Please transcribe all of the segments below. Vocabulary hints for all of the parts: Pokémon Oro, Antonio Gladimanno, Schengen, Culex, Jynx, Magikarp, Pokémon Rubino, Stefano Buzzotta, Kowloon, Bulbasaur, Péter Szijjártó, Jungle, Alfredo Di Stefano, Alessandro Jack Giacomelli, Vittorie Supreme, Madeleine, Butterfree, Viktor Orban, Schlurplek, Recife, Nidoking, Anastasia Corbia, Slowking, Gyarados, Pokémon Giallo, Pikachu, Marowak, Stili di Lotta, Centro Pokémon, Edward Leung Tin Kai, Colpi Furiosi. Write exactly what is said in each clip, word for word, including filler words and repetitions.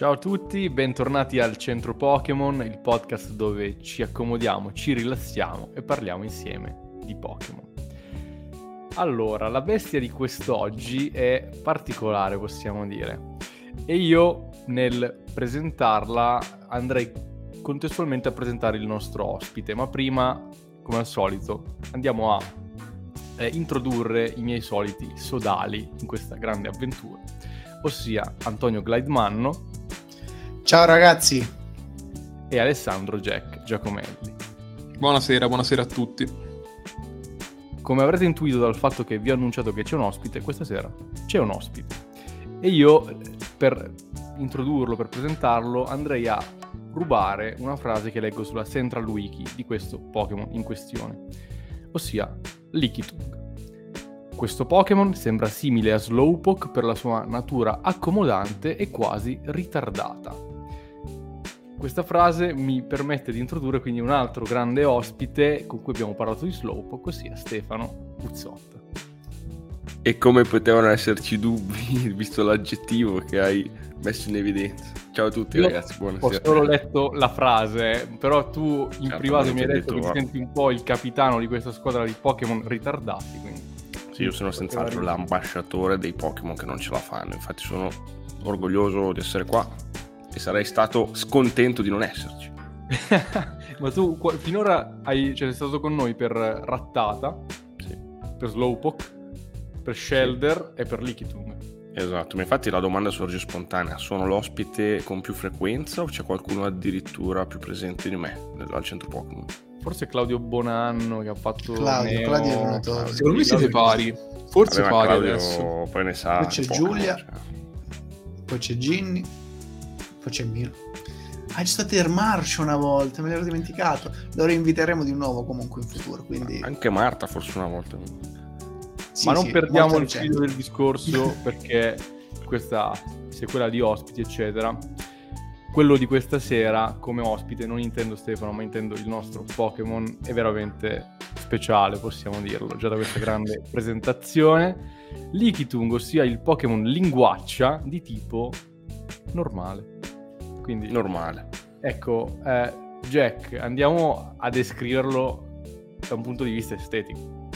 Ciao a tutti, bentornati al Centro Pokémon, il podcast dove ci accomodiamo, ci rilassiamo e parliamo insieme di Pokémon. Allora, la bestia di quest'oggi è particolare, possiamo dire, e io nel presentarla andrei contestualmente a presentare il nostro ospite, ma prima, come al solito, andiamo a eh, introdurre i miei soliti sodali in questa grande avventura, ossia Antonio Gladimanno. Ciao ragazzi! E Alessandro Jack Giacomelli. Buonasera, buonasera a tutti. Come avrete intuito dal fatto che vi ho annunciato che c'è un ospite, questa sera c'è un ospite. E io, per introdurlo, per presentarlo, andrei a rubare una frase che leggo sulla Central Wiki di questo Pokémon in questione, ossia Lickitung. Questo Pokémon sembra simile a Slowpoke per la sua natura accomodante e quasi ritardata. Questa frase mi permette di introdurre quindi un altro grande ospite con cui abbiamo parlato di Slowpoke, ossia Stefano Buzzotta. E come potevano esserci dubbi, visto l'aggettivo che hai messo in evidenza. Ciao a tutti. Io ragazzi, buonasera. Ho solo letto la frase, però tu in certo, privato mi hai detto, detto che ti senti un po' il capitano di questa squadra di Pokémon ritardati, quindi... Io sono senz'altro l'ambasciatore dei Pokémon che non ce la fanno, infatti sono orgoglioso di essere qua e sarei stato scontento di non esserci. Ma tu qu- finora hai, cioè, sei stato con noi per Rattata, sì, per Slowpoke, per Shelder, sì, e per Lickitung. Esatto, ma infatti la domanda sorge spontanea, sono l'ospite con più frequenza o c'è qualcuno addirittura più presente di me al centro Pokémon? Forse Claudio Bonanno che ha fatto Claudio, Neo... Claudio è nato. Claudio. Secondo me siete pari. Forse vabbè, pari Claudio, adesso. Poi ne sa. Poi c'è Pokémon, Giulia. Cioè. Poi c'è Ginny. Poi c'è Miro. Ah, c'è stato il Marcio una volta, me l'ero dimenticato. Lo rinviteremo di nuovo comunque in futuro, quindi... Ma anche Marta forse una volta. Sì, ma non sì, perdiamo il filo del discorso perché questa sequela di ospiti eccetera. Quello di questa sera, come ospite, non intendo Stefano, ma intendo il nostro Pokémon, è veramente speciale, possiamo dirlo, già da questa grande presentazione. Lickitung, ossia il Pokémon linguaccia di tipo normale. Quindi, normale. Ecco, eh, Jack, andiamo a descriverlo da un punto di vista estetico.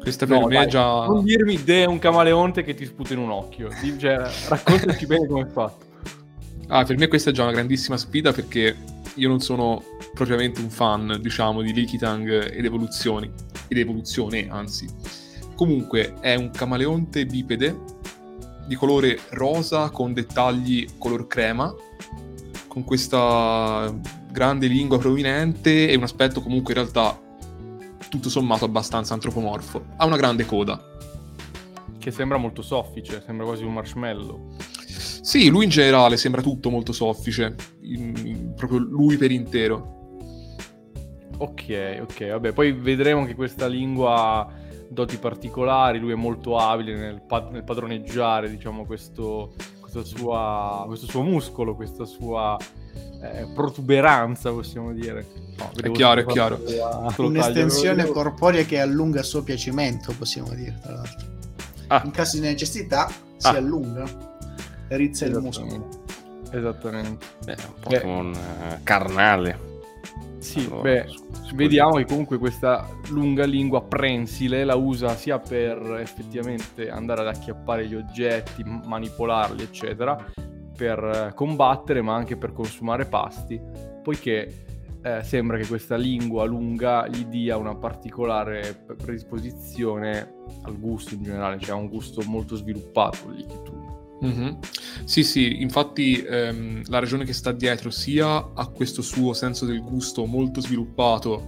Questa per no, me dai, è già... Non dirmi, de, è un camaleonte che ti sputa in un occhio. Cioè, raccontaci bene come è fatto. Ah, per me questa è già una grandissima sfida perché io non sono propriamente un fan, diciamo, di Lickitung ed evoluzioni, ed evoluzione anzi. Comunque è un camaleonte bipede di colore rosa con dettagli color crema, con questa grande lingua prominente e un aspetto comunque in realtà tutto sommato abbastanza antropomorfo. Ha una grande coda. Che sembra molto soffice, sembra quasi un marshmallow. Sì, lui in generale sembra tutto molto soffice, in, proprio lui per intero. Ok, ok, vabbè, poi vedremo che questa lingua doti particolari, lui è molto abile nel, pad- nel padroneggiare, diciamo, questo, questa sua, questo suo muscolo, questa sua eh, protuberanza, possiamo dire. No, è chiaro, è chiaro. La... Un'estensione corporea che allunga a suo piacimento, possiamo dire, tra l'altro. Ah. In caso di necessità si ah. allunga. Rizza il muscolo. Esattamente. Beh, un Pokémon eh, carnale. Sì, allora, beh, scusi. Vediamo che comunque questa lunga lingua prensile la usa sia per effettivamente andare ad acchiappare gli oggetti, manipolarli, eccetera, per combattere, ma anche per consumare pasti, poiché eh, sembra che questa lingua lunga gli dia una particolare predisposizione al gusto in generale, cioè ha un gusto molto sviluppato lì che tu Mm-hmm. Sì, sì, infatti ehm, la ragione che sta dietro sia a questo suo senso del gusto molto sviluppato,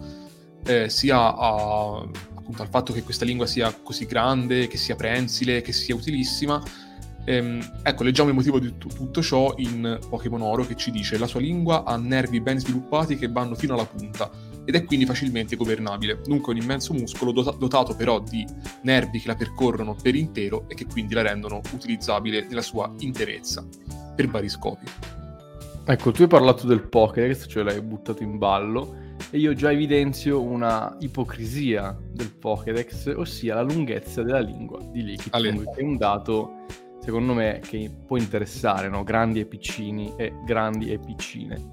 eh, sia a, appunto, al fatto che questa lingua sia così grande, che sia prensile, che sia utilissima. Ehm, ecco, leggiamo il motivo di t- tutto ciò in Pokémon Oro che ci dice: la sua lingua ha nervi ben sviluppati che vanno fino alla punta ed è quindi facilmente governabile, dunque un immenso muscolo dot- dotato però di nervi che la percorrono per intero e che quindi la rendono utilizzabile nella sua interezza per vari scopi. Ecco, tu hai parlato del Pokédex, cioè l'hai buttato in ballo, e io già evidenzio una ipocrisia del Pokédex, ossia la lunghezza della lingua di Lickitung, che è un dato secondo me, che può interessare, no? Grandi e piccini e grandi e piccine.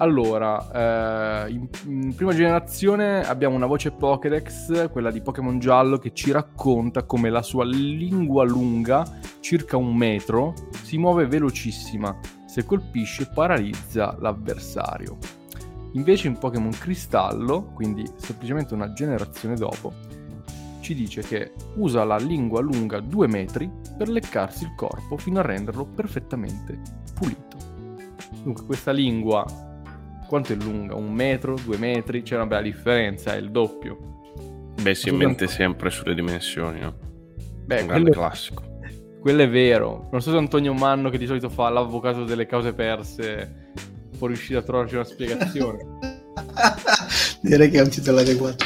Allora, eh, in, in prima generazione abbiamo una voce Pokédex, quella di Pokémon Giallo, che ci racconta come la sua lingua lunga, circa un metro, si muove velocissima. Se colpisce, paralizza l'avversario. Invece in Pokémon Cristallo, quindi semplicemente una generazione dopo, ci dice che usa la lingua lunga due metri per leccarsi il corpo fino a renderlo perfettamente pulito. Dunque questa lingua, quanto è lunga? Un metro? Due metri? C'è una bella differenza, è il doppio. Beh, si mente Antonio... sempre sulle dimensioni, no? Beh, un grande quello... classico. Quello è vero. Non so se Antonio Manno, che di solito fa l'avvocato delle cause perse, può riuscire a trovarci una spiegazione. Direi che è un titolo adeguato.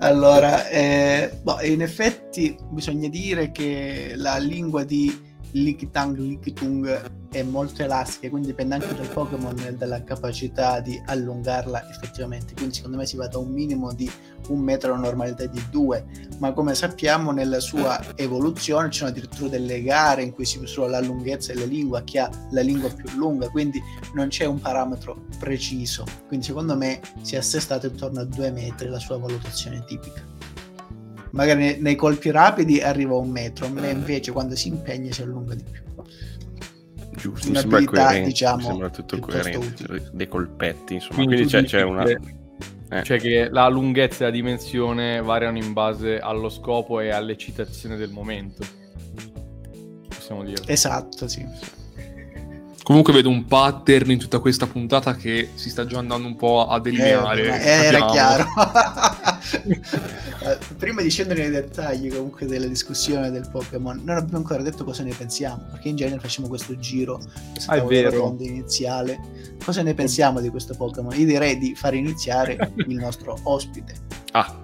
Allora, eh, boh, in effetti bisogna dire che la lingua di Lickitung, Lickitung è molto elastica, quindi dipende anche dal Pokémon e dalla capacità di allungarla effettivamente. Quindi secondo me si va da un minimo di un metro a una normalità di due, ma come sappiamo nella sua evoluzione ci sono addirittura delle gare in cui si misura la lunghezza della lingua, chi ha la lingua più lunga, quindi non c'è un parametro preciso. Quindi secondo me si è assestato intorno a due metri la sua valutazione tipica. Magari nei colpi rapidi arriva a un metro, ma invece quando si impegna si allunga di più. Giusto, mi sembra coerente, diciamo, mi sembra tutto coerente, dei colpetti, insomma. Quindi, quindi c'è, c'è una... Eh. Cioè che la lunghezza e la dimensione variano in base allo scopo e all'eccitazione del momento. Possiamo dire. Esatto, sì. Comunque vedo un pattern in tutta questa puntata che si sta già andando un po' a delineare. Eh, era chiaro. Prima di scendere nei dettagli comunque della discussione del Pokémon, non abbiamo ancora detto cosa ne pensiamo, perché in genere facciamo questo giro, questa ah, rotonda iniziale. Cosa ne pensiamo di questo Pokémon? Io direi di far iniziare il nostro ospite. Ah,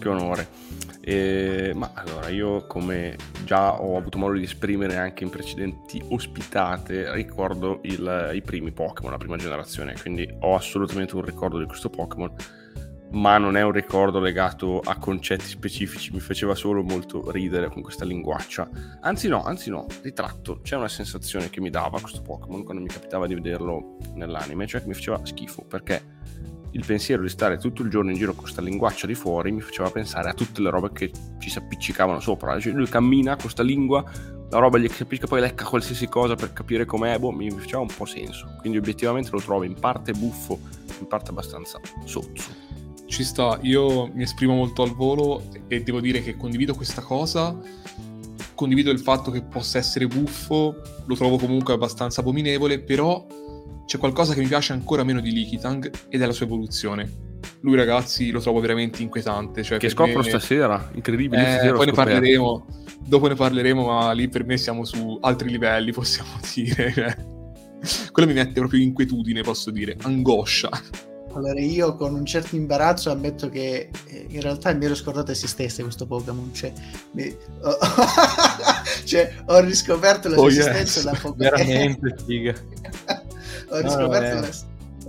che onore. Eh, ma allora, io come già ho avuto modo di esprimere anche in precedenti ospitate, ricordo il, i primi Pokémon, la prima generazione, quindi ho assolutamente un ricordo di questo Pokémon, ma non è un ricordo legato a concetti specifici, mi faceva solo molto ridere con questa linguaccia. Anzi no, anzi no, ritratto, c'è una sensazione che mi dava questo Pokémon quando mi capitava di vederlo nell'anime, cioè che mi faceva schifo, perché il pensiero di stare tutto il giorno in giro con questa linguaccia di fuori mi faceva pensare a tutte le robe che ci si appiccicavano sopra. Cioè lui cammina con questa lingua, la roba gli si appiccica, poi lecca qualsiasi cosa per capire com'è, boh, mi faceva un po' senso. Quindi obiettivamente lo trovo in parte buffo, in parte abbastanza sozzo. Ci sta, io mi esprimo molto al volo e devo dire che condivido questa cosa, condivido il fatto che possa essere buffo, lo trovo comunque abbastanza abominevole, però c'è qualcosa che mi piace ancora meno di Lickitung ed è la sua evoluzione. Lui, ragazzi, lo trovo veramente inquietante. Cioè, che scopro me... stasera, incredibile. Eh, stasera poi ne parleremo, dopo ne parleremo, ma lì per me siamo su altri livelli, possiamo dire. Quello mi mette proprio inquietudine, posso dire, angoscia. Allora, io con un certo imbarazzo ammetto che eh, in realtà mi ero scordato esistesse questo Pokémon, cioè, mi... cioè ho riscoperto la sua oh, esistenza yes. da Pokémon. Veramente figa. ho, riscoperto oh, la... eh.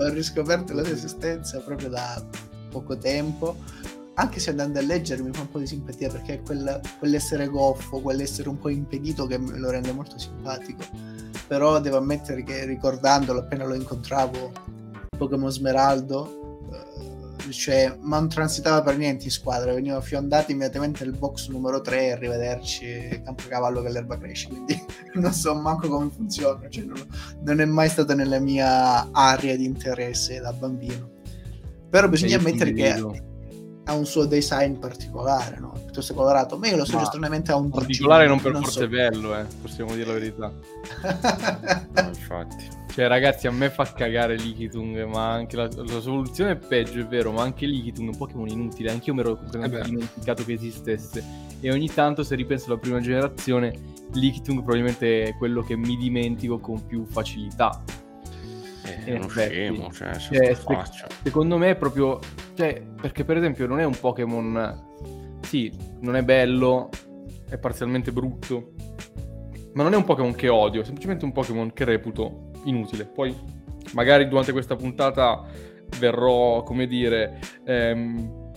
ho riscoperto la sua esistenza proprio da poco tempo, anche se andando a leggere mi fa un po' di simpatia, perché è quel, quell'essere goffo, quell'essere un po' impedito che lo rende molto simpatico. Però devo ammettere che ricordandolo appena lo incontravo Pokémon Smeraldo, cioè, ma non transitava per niente in squadra, veniva fiondato immediatamente nel box numero tre e arrivederci, campo cavallo che l'erba cresce, quindi non so manco come funziona, cioè, non, non è mai stata nella mia area di interesse da bambino. Però bisogna ammettere che ha un suo design particolare, no? Piuttosto colorato, ma io lo so, ma stranamente ha un particolare non per non forza so. È bello, eh, possiamo dire la verità. No, infatti. Cioè ragazzi, a me fa cagare Lickitung, ma anche la, la sua evoluzione è peggio, è vero, ma anche Lickitung è un Pokémon inutile, anche io mi ero completamente dimenticato che esistesse, e ogni tanto se ripenso alla prima generazione, Lickitung probabilmente è quello che mi dimentico con più facilità. È eh, uno scemo, cioè, cioè se, secondo me è proprio, cioè, perché per esempio non è un Pokémon, sì, non è bello, è parzialmente brutto, ma non è un Pokémon che odio, è semplicemente un Pokémon che reputo inutile. Poi magari durante questa puntata verrò, come dire, ehm,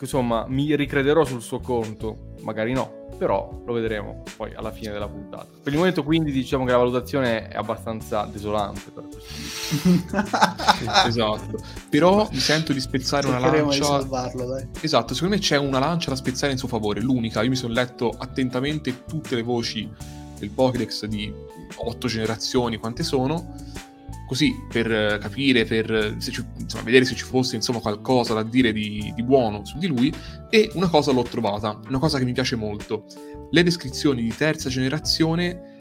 insomma mi ricrederò sul suo conto, magari no, però lo vedremo poi alla fine della puntata. Per il momento quindi diciamo che la valutazione è abbastanza desolante per esatto, però mi sento di spezzare una lancia dai. Esatto, secondo me c'è una lancia da spezzare in suo favore, l'unica. Io mi sono letto attentamente tutte le voci del Pokédex di otto generazioni, quante sono, così per capire, per se ci, insomma, vedere se ci fosse insomma qualcosa da dire di, di buono su di lui, e una cosa l'ho trovata, una cosa che mi piace molto: le descrizioni di terza generazione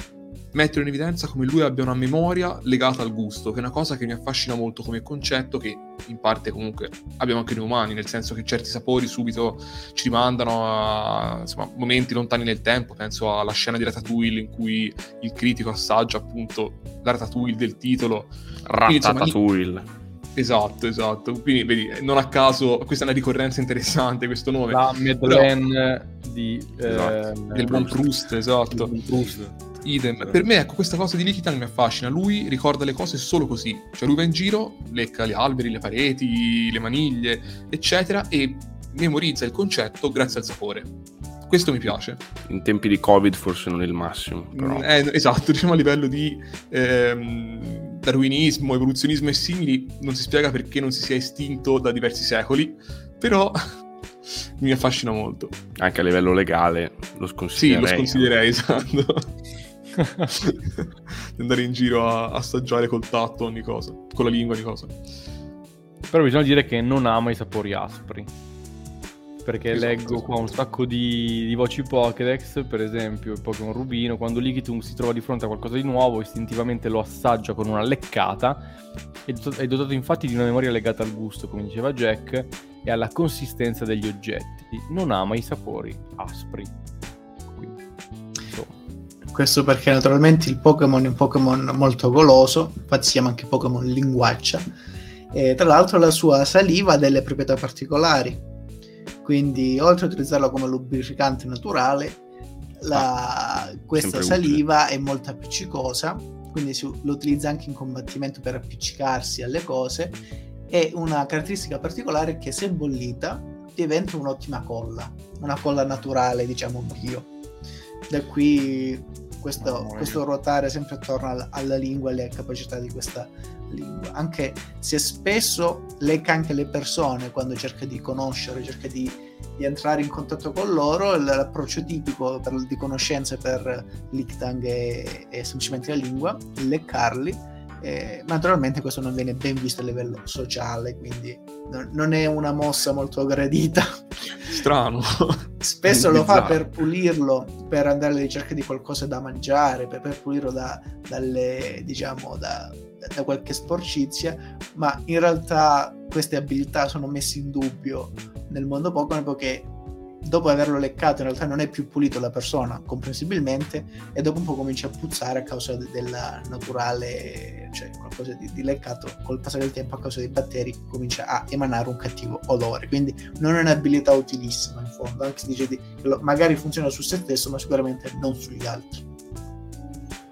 mettono in evidenza come lui abbia una memoria legata al gusto, che è una cosa che mi affascina molto come concetto, che in parte comunque abbiamo anche noi umani, nel senso che certi sapori subito ci rimandano a insomma, momenti lontani nel tempo. Penso alla scena di Ratatouille in cui il critico assaggia appunto la Ratatouille del titolo. Ratatouille. Esatto, esatto. Quindi vedi, non a caso questa è una ricorrenza interessante, questo nome. La Madeleine però... di... Eh, esatto. Del buon Proust, esatto. Del Proust. Idem. Per me, ecco, questa cosa di Lickitung mi affascina. Lui ricorda le cose solo così. Cioè, lui va in giro, lecca gli alberi, le pareti, le maniglie, eccetera, e memorizza il concetto grazie al sapore. Questo mi piace. In tempi di Covid forse non è il massimo, però... Eh, esatto, diciamo a livello di ehm, darwinismo, evoluzionismo e simili, non si spiega perché non si sia estinto da diversi secoli, però... mi affascina molto. Anche a livello legale lo sconsiglierei. Sì, lo sconsiglierei, esatto. Andare in giro a assaggiare col tatto ogni cosa, con la lingua ogni cosa. Però bisogna dire che non ama i sapori aspri, perché esatto, leggo esatto. qua un sacco di, di voci Pokédex, per esempio il Pokémon Rubino, quando Lickitung si trova di fronte a qualcosa di nuovo istintivamente lo assaggia con una leccata. È dotato infatti di una memoria legata al gusto, come diceva Jack, e alla consistenza degli oggetti, non ama i sapori aspri. Questo perché naturalmente il Pokémon è un Pokémon molto goloso, infatti si chiama anche Pokémon linguaccia, e tra l'altro la sua saliva ha delle proprietà particolari, quindi oltre a utilizzarla come lubrificante naturale, la... ah, questa saliva utile. È molto appiccicosa, quindi si, lo utilizza anche in combattimento per appiccicarsi alle cose, e una caratteristica particolare è che se bollita diventa un'ottima colla, una colla naturale, diciamo bio. Da qui questo, questo ruotare sempre attorno alla, alla lingua e alle capacità di questa lingua, anche se spesso lecca anche le persone quando cerca di conoscere, cerca di, di entrare in contatto con loro. L'approccio tipico per, di conoscenza per Lickitung è, è semplicemente la lingua, leccarli. Eh, naturalmente questo non viene ben visto a livello sociale, quindi no, non è una mossa molto gradita. Strano. Spesso lo fa per pulirlo, per andare alla ricerca di qualcosa da mangiare, per, per pulirlo da, dalle, diciamo, da, da qualche sporcizia, ma in realtà queste abilità sono messe in dubbio nel mondo Pokémon, perché dopo averlo leccato in realtà non è più pulito la persona, comprensibilmente, e dopo un po' comincia a puzzare a causa de- della naturale, cioè qualcosa di-, di leccato col passare del tempo a causa dei batteri comincia a emanare un cattivo odore, quindi non è un'abilità utilissima in fondo, anche se dice di- che lo- magari funziona su se stesso ma sicuramente non sugli altri.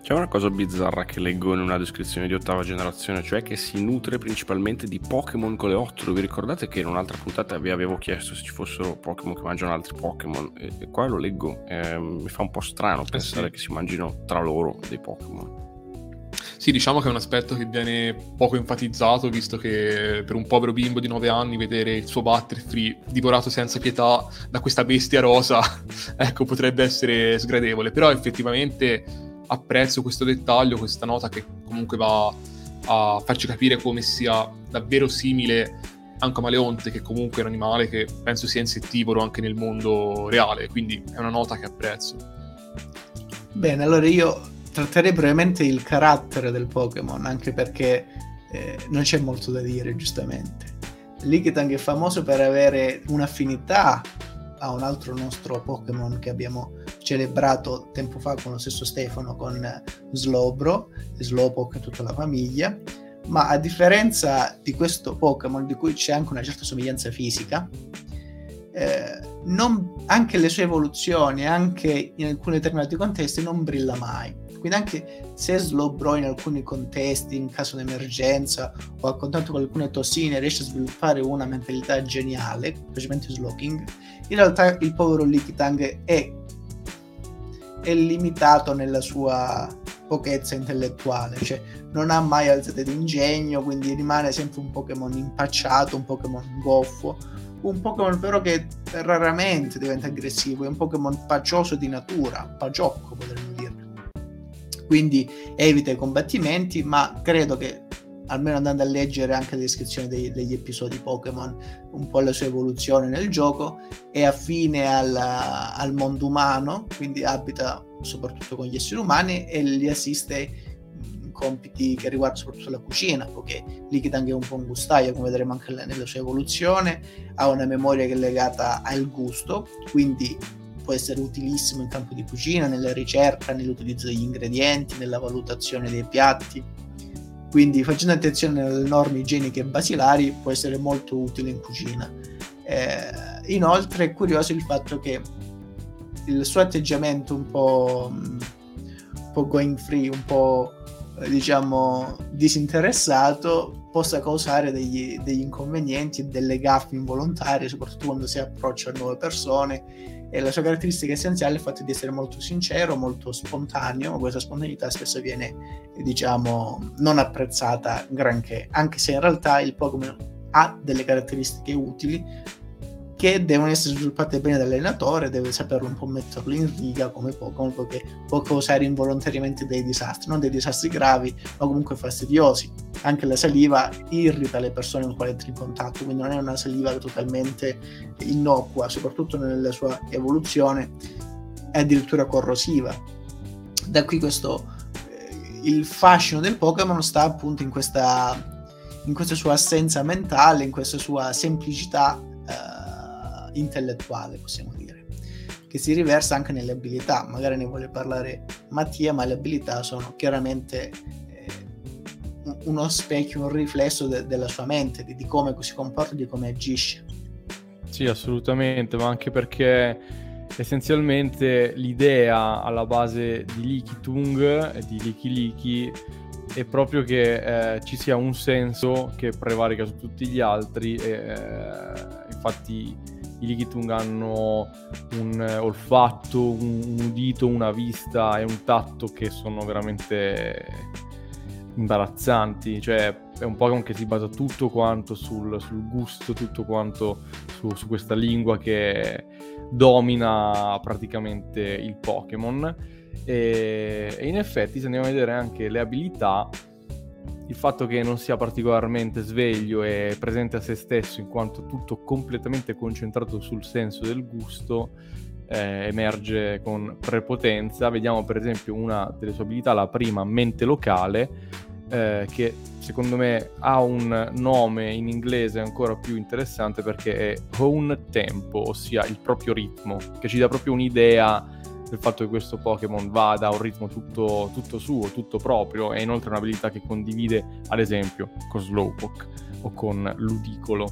C'è una cosa bizzarra che leggo in una descrizione di ottava generazione, cioè che si nutre principalmente di Pokémon coleottero. Vi ricordate che in un'altra puntata vi avevo chiesto se ci fossero Pokémon che mangiano altri Pokémon? E qua lo leggo, eh, mi fa un po' strano pensare eh sì. che si mangino tra loro dei Pokémon. Sì, diciamo che è un aspetto che viene poco enfatizzato, visto che per un povero bimbo di nove anni vedere il suo Butterfree divorato senza pietà da questa bestia rosa ecco, potrebbe essere sgradevole, però effettivamente... apprezzo questo dettaglio, questa nota che comunque va a farci capire come sia davvero simile anche a Maleonte, che comunque è un animale che penso sia insettivoro anche nel mondo reale, quindi è una nota che apprezzo. Bene, allora io tratterei brevemente il carattere del Pokémon, anche perché eh, non c'è molto da dire, giustamente. Lickitung è famoso per avere un'affinità a un altro nostro Pokémon che abbiamo celebrato tempo fa con lo stesso Stefano, con Slowbro, Slowpoke e tutta la famiglia, ma a differenza di questo Pokémon, di cui c'è anche una certa somiglianza fisica, eh, non, anche le sue evoluzioni, anche in alcuni determinati contesti, non brilla mai. Quindi anche se Slowbro in alcuni contesti, in caso di emergenza o a contatto con alcune tossine, riesce a sviluppare una mentalità geniale, specialmente Slowking, in realtà il povero Lickitung è è limitato nella sua pochezza intellettuale, cioè non ha mai alzate d'ingegno, quindi rimane sempre un Pokémon impacciato, un Pokémon goffo, un Pokémon però che raramente diventa aggressivo, è un Pokémon pacioso di natura, pagiocco potremmo dire. Quindi evita i combattimenti, ma credo che, almeno andando a leggere anche la descrizione dei, degli episodi Pokémon, un po' la sua evoluzione nel gioco, è affine al, al mondo umano, quindi abita soprattutto con gli esseri umani e li assiste in compiti che riguardano soprattutto la cucina, perché Lickitung è un po' un gustaio, come vedremo anche nella sua evoluzione, ha una memoria che è legata al gusto, quindi può essere utilissimo in campo di cucina, nella ricerca, nell'utilizzo degli ingredienti, nella valutazione dei piatti. Quindi facendo attenzione alle norme igieniche e basilari può essere molto utile in cucina. Eh, inoltre è curioso il fatto che il suo atteggiamento un po', un po' going free, un po' diciamo disinteressato, possa causare degli, degli inconvenienti e delle gaffe involontarie, soprattutto quando si approccia a nuove persone. E la sua caratteristica essenziale è il fatto di essere molto sincero, molto spontaneo, ma questa spontaneità spesso viene, diciamo, non apprezzata granché, anche se in realtà il Pokémon ha delle caratteristiche utili che devono essere sviluppate bene dall'allenatore, deve saperlo un po' metterlo in riga come Pokémon, perché può causare involontariamente dei disastri, non dei disastri gravi, ma comunque fastidiosi. Anche la saliva irrita le persone con cui entri in contatto, quindi non è una saliva totalmente innocua, soprattutto nella sua evoluzione è addirittura corrosiva. Da qui questo eh, il fascino del Pokémon sta appunto in questa, in questa sua assenza mentale, in questa sua semplicità eh, intellettuale, possiamo dire, che si riversa anche nelle abilità. Magari ne vuole parlare Mattia, ma le abilità sono chiaramente uno specchio, un riflesso de- della sua mente, di-, di come si comporta, di come agisce. Sì, assolutamente, ma anche perché essenzialmente l'idea alla base di Lickitung e di Lickilicky è proprio che eh, ci sia un senso che prevarica su tutti gli altri e, eh, infatti i Lickitung hanno un olfatto, un, un udito, una vista e un tatto che sono veramente imbarazzanti, cioè è un Pokémon che si basa tutto quanto sul, sul gusto, tutto quanto su, su questa lingua che domina praticamente il Pokémon. E, e in effetti, se andiamo a vedere anche le abilità, il fatto che non sia particolarmente sveglio e presente a se stesso, in quanto tutto completamente concentrato sul senso del gusto, Eh, emerge con prepotenza. Vediamo per esempio una delle sue abilità, la prima, mente locale, eh, che secondo me ha un nome in inglese ancora più interessante perché è own tempo, ossia il proprio ritmo, che ci dà proprio un'idea del fatto che questo Pokémon vada a un ritmo tutto, tutto suo, tutto proprio. È inoltre un'abilità che condivide ad esempio con Slowpoke o con Ludicolo.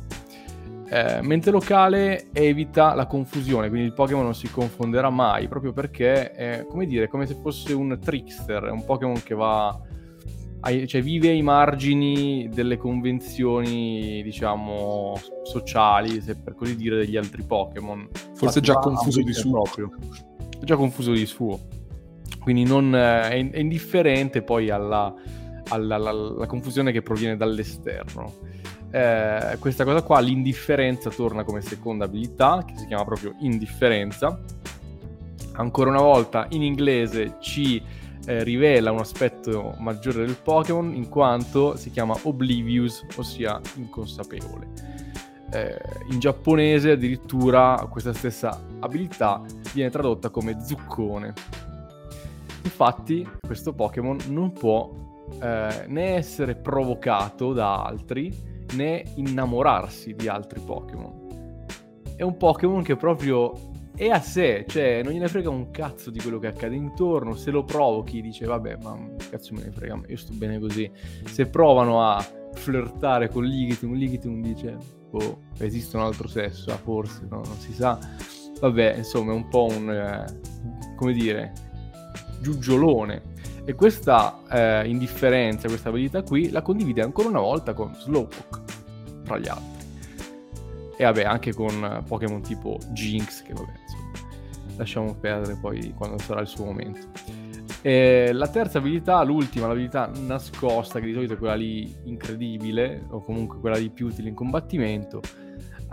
Eh, mente locale evita la confusione, quindi il Pokémon non si confonderà mai, proprio perché è come dire, come se fosse un trickster, è un Pokémon che va ai, cioè vive ai margini delle convenzioni, diciamo, sociali, se per così dire, degli altri Pokémon. Forse già confuso di suo proprio. Già confuso di suo. Quindi non eh, è, è indifferente poi alla, alla, alla, alla confusione che proviene dall'esterno. Eh, questa cosa qua, l'indifferenza, torna come seconda abilità, che si chiama proprio indifferenza. Ancora una volta in inglese ci eh, rivela un aspetto maggiore del Pokémon, in quanto si chiama oblivious, ossia inconsapevole. Eh, in giapponese addirittura questa stessa abilità viene tradotta come zuccone. Infatti questo Pokémon non può eh, né essere provocato da altri né innamorarsi di altri Pokémon. È un Pokémon che proprio è a sé, cioè non gliene frega un cazzo di quello che accade intorno. Se lo provochi dice vabbè, ma cazzo me ne frega, io sto bene così. Se provano a flirtare con Lickitung, Lickitung dice oh, esiste un altro sesso, ah, forse, no, non si sa. Vabbè, insomma è un po' un eh, come dire, giugiolone. E questa eh, indifferenza, questa abilità qui, la condivide ancora una volta con Slowpoke, tra gli altri. E vabbè, anche con Pokémon tipo Jynx, che vabbè, insomma. lasciamo perdere poi quando sarà il suo momento. E la terza abilità, l'ultima, l'abilità nascosta, che di solito è quella lì incredibile, o comunque quella lì più utile in combattimento,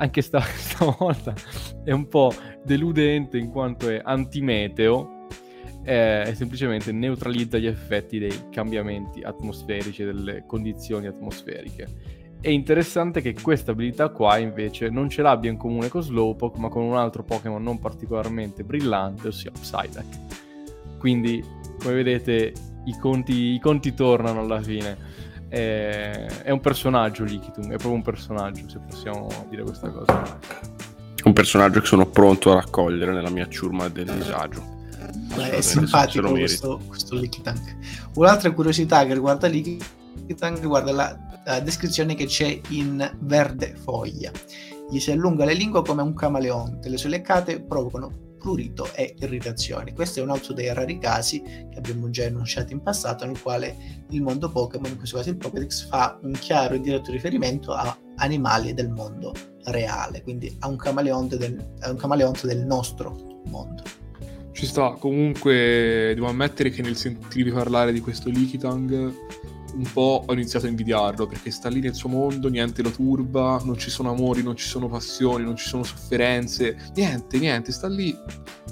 anche sta, stavolta è un po' deludente in quanto è antimeteo, e semplicemente neutralizza gli effetti dei cambiamenti atmosferici, delle condizioni atmosferiche. È interessante che questa abilità qua invece non ce l'abbia in comune con Slowpoke, ma con un altro Pokémon non particolarmente brillante, ossia Psyduck. Quindi, come vedete, i conti, i conti tornano alla fine. È, è un personaggio Lickitung, è proprio un personaggio, se possiamo dire questa cosa. Un personaggio che sono pronto a raccogliere nella mia ciurma del disagio. Beh, è simpatico questo, questo Lickitung. Un'altra curiosità che riguarda Lickitung riguarda la, la descrizione che c'è in verde foglia. Gli si allunga la lingua come un camaleonte, le sue leccate provocano prurito e irritazioni. Questo è un altro dei rari casi che abbiamo già enunciato in passato, nel quale il mondo Pokémon, in questo caso il Pokédex, fa un chiaro e diretto riferimento a animali del mondo reale, quindi a un camaleonte del, a un camaleonte del nostro mondo. Ci sta, comunque devo ammettere che nel sentirvi parlare di questo Lickitung un po' ho iniziato a invidiarlo, perché sta lì nel suo mondo, niente lo turba, non ci sono amori, non ci sono passioni, non ci sono sofferenze, niente, niente, sta lì,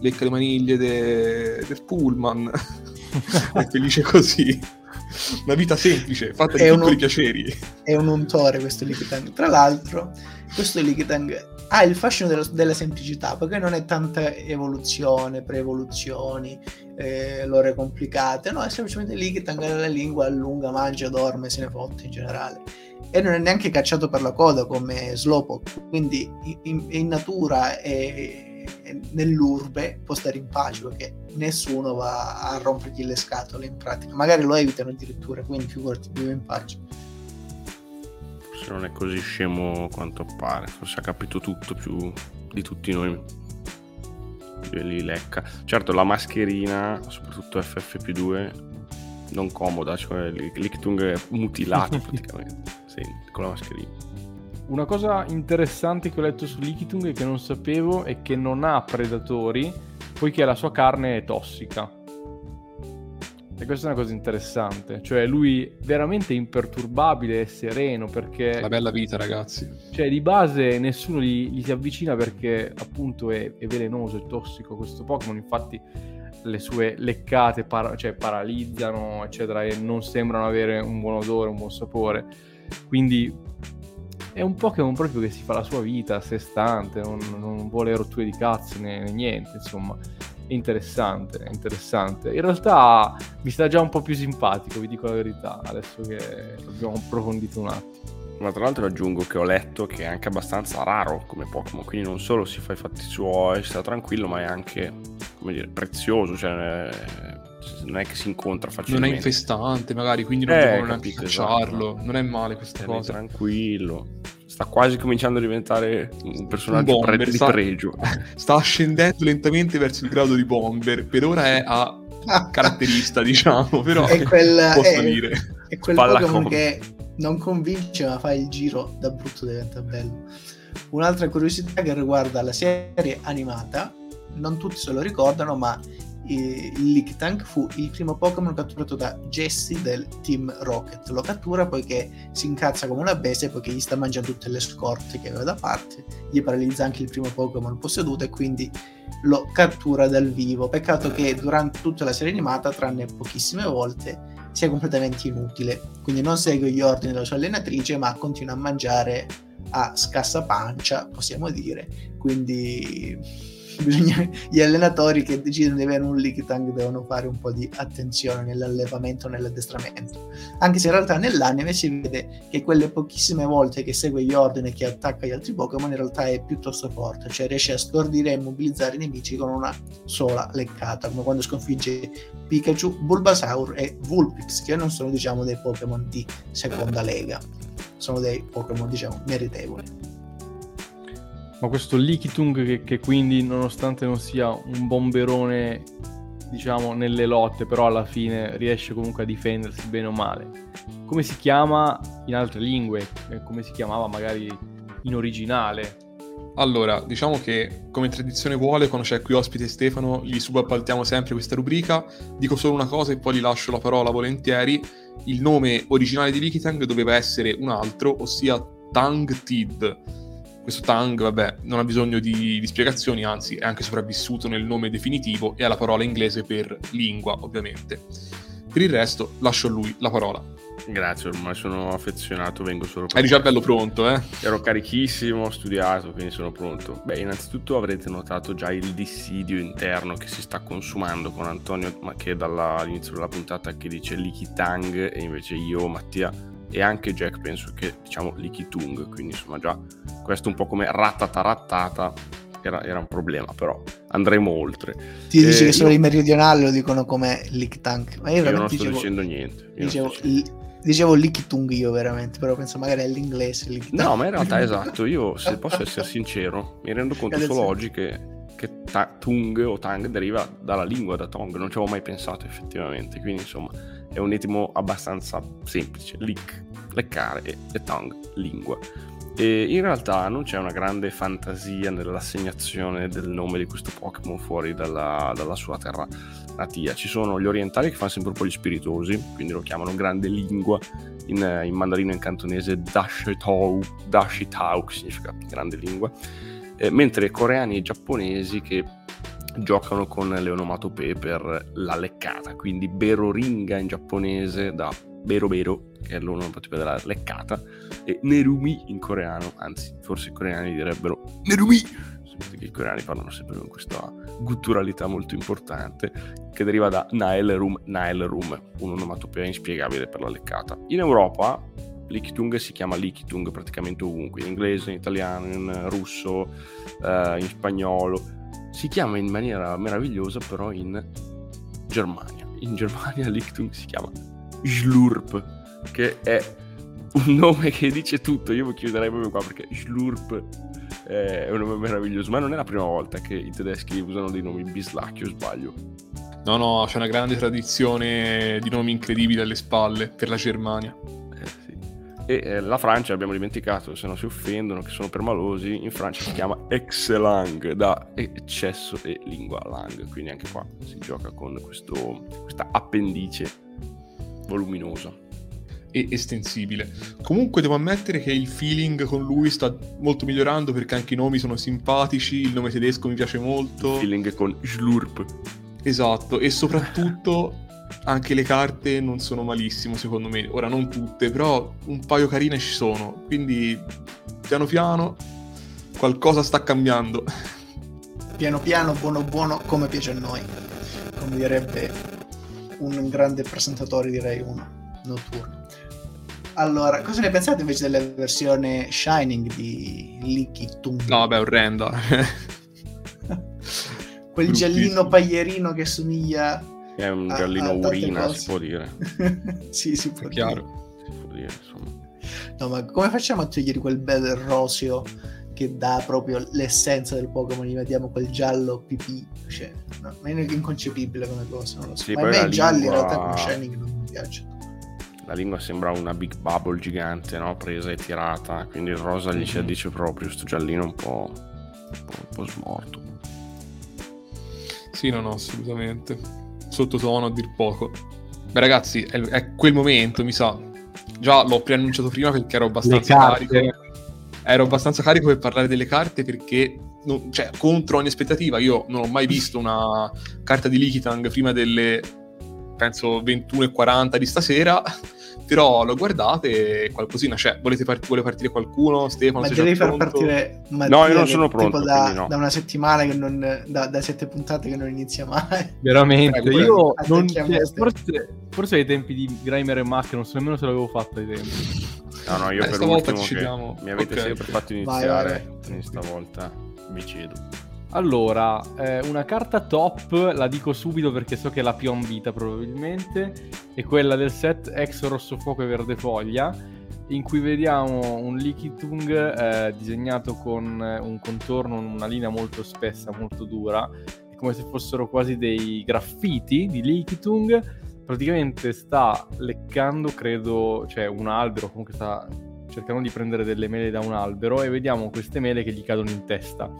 lecca le maniglie de... del pullman, è felice così. Una vita semplice, fatta di è piccoli un, piaceri. È un untore questo Lickitung. Tra l'altro, questo Lickitung ha il fascino della, della semplicità, perché non è tanta evoluzione, pre-evoluzioni, eh, lore complicate. No, è semplicemente Lickitung, la lingua allunga, mangia, dorme, se ne fotte in generale. E non è neanche cacciato per la coda come Slowpoke. Quindi in, in natura e nell'urbe può stare in pace, perché nessuno va a rompergli le scatole, in pratica magari lo evitano addirittura, quindi figurati, vive in pace. Forse non è così scemo quanto pare, forse ha capito tutto più di tutti noi, e li lecca. Certo, la mascherina, soprattutto F F P due, non comoda, cioè Lickitung è mutilato praticamente sì, con la mascherina. Una cosa interessante che ho letto su Lickitung e che non sapevo è che non ha predatori, poiché la sua carne è tossica. E questa è una cosa interessante, cioè lui veramente è imperturbabile e sereno, perché... La bella vita, ragazzi. Cioè di base nessuno gli, gli si avvicina, perché appunto è, è velenoso, è tossico questo Pokémon, infatti le sue leccate para- cioè, paralizzano, eccetera, e non sembrano avere un buon odore, un buon sapore. Quindi... è un Pokémon proprio che si fa la sua vita a sé stante, non, non vuole rotture di cazzo né, né niente, insomma. È interessante, è interessante. In realtà mi sta già un po' più simpatico, vi dico la verità, adesso che l'abbiamo approfondito un attimo. Ma tra l'altro aggiungo che ho letto che è anche abbastanza raro come Pokémon, quindi non solo si fa i fatti suoi, sta tranquillo, ma è anche, come dire, prezioso, cioè non è che si incontra facilmente. Non è infestante magari, quindi non eh, devono neanche cacciarlo, esatto. Non è male questa Tene cosa. Tranquillo. Sta quasi cominciando a diventare un personaggio un bomber, di pregio. Sta, sta scendendo lentamente verso il grado di bomber, per ora è a caratterista, diciamo, però è quel, posso è, dire. È quel Pokémon che non convince, ma fa il giro da brutto, diventa bello. Un'altra curiosità che riguarda la serie animata, non tutti se lo ricordano, ma il Lickitung fu il primo Pokémon catturato da Jesse del Team Rocket. Lo cattura poiché si incazza come una bestia, poiché gli sta mangiando tutte le scorte che aveva da parte, gli paralizza anche il primo Pokémon posseduto e quindi lo cattura dal vivo. Peccato che durante tutta la serie animata, tranne pochissime volte, sia completamente inutile, quindi non segue gli ordini della sua allenatrice, ma continua a mangiare a scassa pancia, possiamo dire. Quindi bisogna, gli allenatori che decidono di avere un Lickitung devono fare un po' di attenzione nell'allevamento, nell'addestramento, anche se in realtà nell'anime si vede che quelle pochissime volte che segue gli ordini e che attacca gli altri Pokémon in realtà è piuttosto forte, cioè riesce a stordire e immobilizzare i nemici con una sola leccata, come quando sconfigge Pikachu, Bulbasaur e Vulpix, che non sono, diciamo, dei Pokémon di seconda lega, sono dei Pokémon, diciamo, meritevoli. Ma questo Lickitung che, che quindi, nonostante non sia un bomberone, diciamo, nelle lotte, però alla fine riesce comunque a difendersi bene o male. Come si chiama in altre lingue? Come si chiamava magari in originale? Allora, diciamo che come tradizione vuole, quando c'è qui ospite Stefano, gli subappaltiamo sempre questa rubrica. Dico solo una cosa e poi gli lascio la parola volentieri. Il nome originale di Lickitung doveva essere un altro, ossia Tangtid. Questo Tang, vabbè, non ha bisogno di, di spiegazioni, anzi è anche sopravvissuto nel nome definitivo e alla parola inglese per lingua, ovviamente. Per il resto lascio a lui la parola. Grazie, ormai sono affezionato, vengo solo per... Eri già bello pronto, eh? Ero carichissimo, ho studiato, quindi sono pronto. Beh, innanzitutto avrete notato già il dissidio interno che si sta consumando con Antonio, ma che dall'inizio della puntata che dice Lickitung, e invece io, Mattia e anche Jack penso che diciamo Lickitung, quindi insomma già questo un po' come Rattata Rattata era, era un problema, però andremo oltre. Ti dici eh, che solo io... i meridionali lo dicono come Lickitung, ma io, io non sto dicevo... dicendo niente. Io dicevo... Dicevo Lickitung io veramente, però penso magari è l'inglese. No, ma in realtà esatto, io se posso essere sincero, mi rendo conto solo oggi che, che ta- tung o tang deriva dalla lingua, da tong, non ci avevo mai pensato effettivamente, quindi insomma è un etimo abbastanza semplice, lick, leccare e, e tong, lingua. E in realtà non c'è una grande fantasia nell'assegnazione del nome di questo Pokémon fuori dalla, dalla sua terra natia. Ci sono gli orientali che fanno sempre un po' gli spiritosi, quindi lo chiamano grande lingua, in, in mandarino e in cantonese Dashitou, Dashitou, che significa grande lingua, eh, mentre coreani e giapponesi che giocano con le onomatopee per la leccata, quindi beroringa in giapponese da Bero Bero, che è l'onomatopea della leccata, e Nerumi in coreano, anzi forse i coreani direbbero Nerumi, perché i coreani parlano sempre con questa gutturalità molto importante, che deriva da Naelrum Naelrum, un'onomatopea inspiegabile per la leccata. In Europa Lickitung si chiama Lickitung praticamente ovunque, in inglese, in italiano, in russo, eh, in spagnolo, si chiama in maniera meravigliosa però in Germania, in Germania Lickitung si chiama Schlurp, che è un nome che dice tutto. Io mi chiuderei proprio qua perché Schlurp è un nome meraviglioso, ma non è la prima volta che i tedeschi usano dei nomi bislacchi, o sbaglio? No, no, c'è una grande tradizione di nomi incredibili alle spalle per la Germania. Eh, sì. E eh, la Francia, abbiamo dimenticato, se no si offendono, che sono permalosi, in Francia si chiama Excelang, da eccesso e lingua lang, quindi anche qua si gioca con questo, questa appendice voluminosa e estensibile. Comunque devo ammettere che il feeling con lui sta molto migliorando, perché anche i nomi sono simpatici, il nome tedesco mi piace molto, il feeling con Schlurp, esatto, e soprattutto anche le carte non sono malissimo secondo me, ora non tutte, però un paio carine ci sono, quindi piano piano qualcosa sta cambiando. Piano piano, buono buono, come piace a noi, come direbbe un grande presentatore, direi uno notturno. Allora, cosa ne pensate invece della versione Shining di Lickitung? No, vabbè, orrenda. Quel giallino paglierino che somiglia, è un giallino a, a urina, si può dire. Sì, si può, è chiaro. Dire. Si può dire, insomma. No, ma come facciamo a togliere quel bel roseo che dà proprio l'essenza del Pokémon? Gli mettiamo quel giallo pipì, cioè, no, ma è inconcepibile come cosa, non lo so. Sì, ma a me i gialli lingua... in realtà con Shining non mi piacciono. La lingua sembra una Big Bubble gigante, no? Presa e tirata, quindi il rosa gli mm-hmm. si addice proprio, sto giallino un po', un po', un po' smorto. Sì, no, no, assolutamente. Sottotono a dir poco. Beh ragazzi, è, è quel momento, mi sa. Già l'ho preannunciato prima perché ero abbastanza carico. Ero abbastanza carico per parlare delle carte, perché non, cioè, contro ogni aspettativa, io non ho mai visto una carta di Lickitung prima delle, penso, ventuno e quaranta di stasera, però l'ho guardata e qualcosina c'è. Volete part- vuole partire qualcuno? Stefano, ma devi far pronto? Partire Mattia, no, io non sono pronto, da, no. da una settimana che non da, da sette puntate che non inizia mai veramente. Prego, io non, forse, forse ai tempi di Grimer e Mac non so nemmeno se l'avevo fatta ai tempi. No, no, io eh, per ultimo ci diamo... mi avete okay. sempre fatto iniziare, vai, vai. Stavolta mi cedo. Allora, eh, una carta top, la dico subito perché so che è la più ambita probabilmente, è quella del set Ex Rosso Fuoco e Verde Foglia, in cui vediamo un Lickitung eh, disegnato con un contorno, una linea molto spessa, molto dura, come se fossero quasi dei graffiti di Lickitung. Praticamente sta leccando, credo, cioè un albero, comunque sta cercano di prendere delle mele da un albero e vediamo queste mele che gli cadono in testa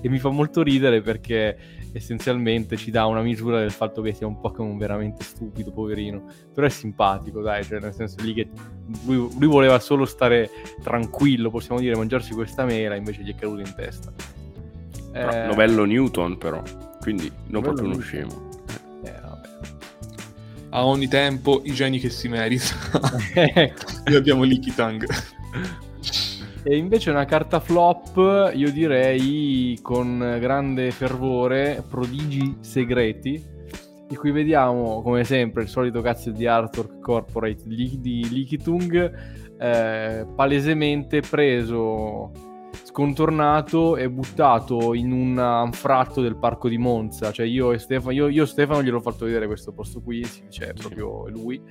e mi fa molto ridere perché essenzialmente ci dà una misura del fatto che sia un Pokémon veramente stupido, poverino, però è simpatico, dai, cioè nel senso lì che lui, lui voleva solo stare tranquillo, possiamo dire, mangiarsi questa mela, invece gli è caduta in testa. Però, eh... novello Newton però, quindi non proprio uno scemo. A ogni tempo i geni che si merita. Noi abbiamo Lickitung. E invece una carta flop, io direi con grande fervore, Prodigi Segreti, di cui vediamo come sempre il solito cazzo di artwork corporate di, di Lickitung, eh, palesemente preso, scontornato e buttato in un anfratto del parco di Monza. Cioè io e Stefano, io, io Stefano gliel'ho fatto vedere questo posto qui, cioè proprio lui,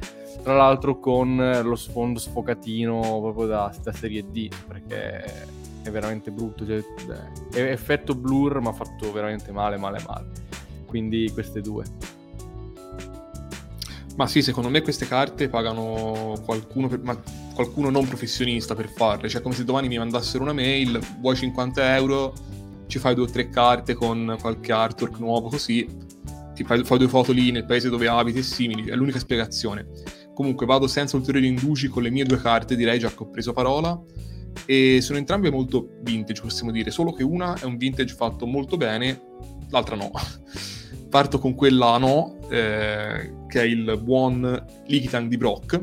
tra l'altro con lo sfondo sfocatino proprio da, da serie D, perché è veramente brutto, cioè, è effetto blur ma fatto veramente male male male, quindi queste due. Ma sì, secondo me queste carte pagano qualcuno, per, ma qualcuno non professionista per farle. Cioè, come se domani mi mandassero una mail, vuoi cinquanta euro, ci fai due o tre carte con qualche artwork nuovo, così, ti fai, fai due foto lì nel paese dove abiti e simili. È l'unica spiegazione. Comunque vado senza ulteriori indugi con le mie due carte, direi già che ho preso parola. E sono entrambe molto vintage, possiamo dire, solo che una è un vintage fatto molto bene, l'altra no. Parto con quella no, eh, che è il buon Lickitung di Brock,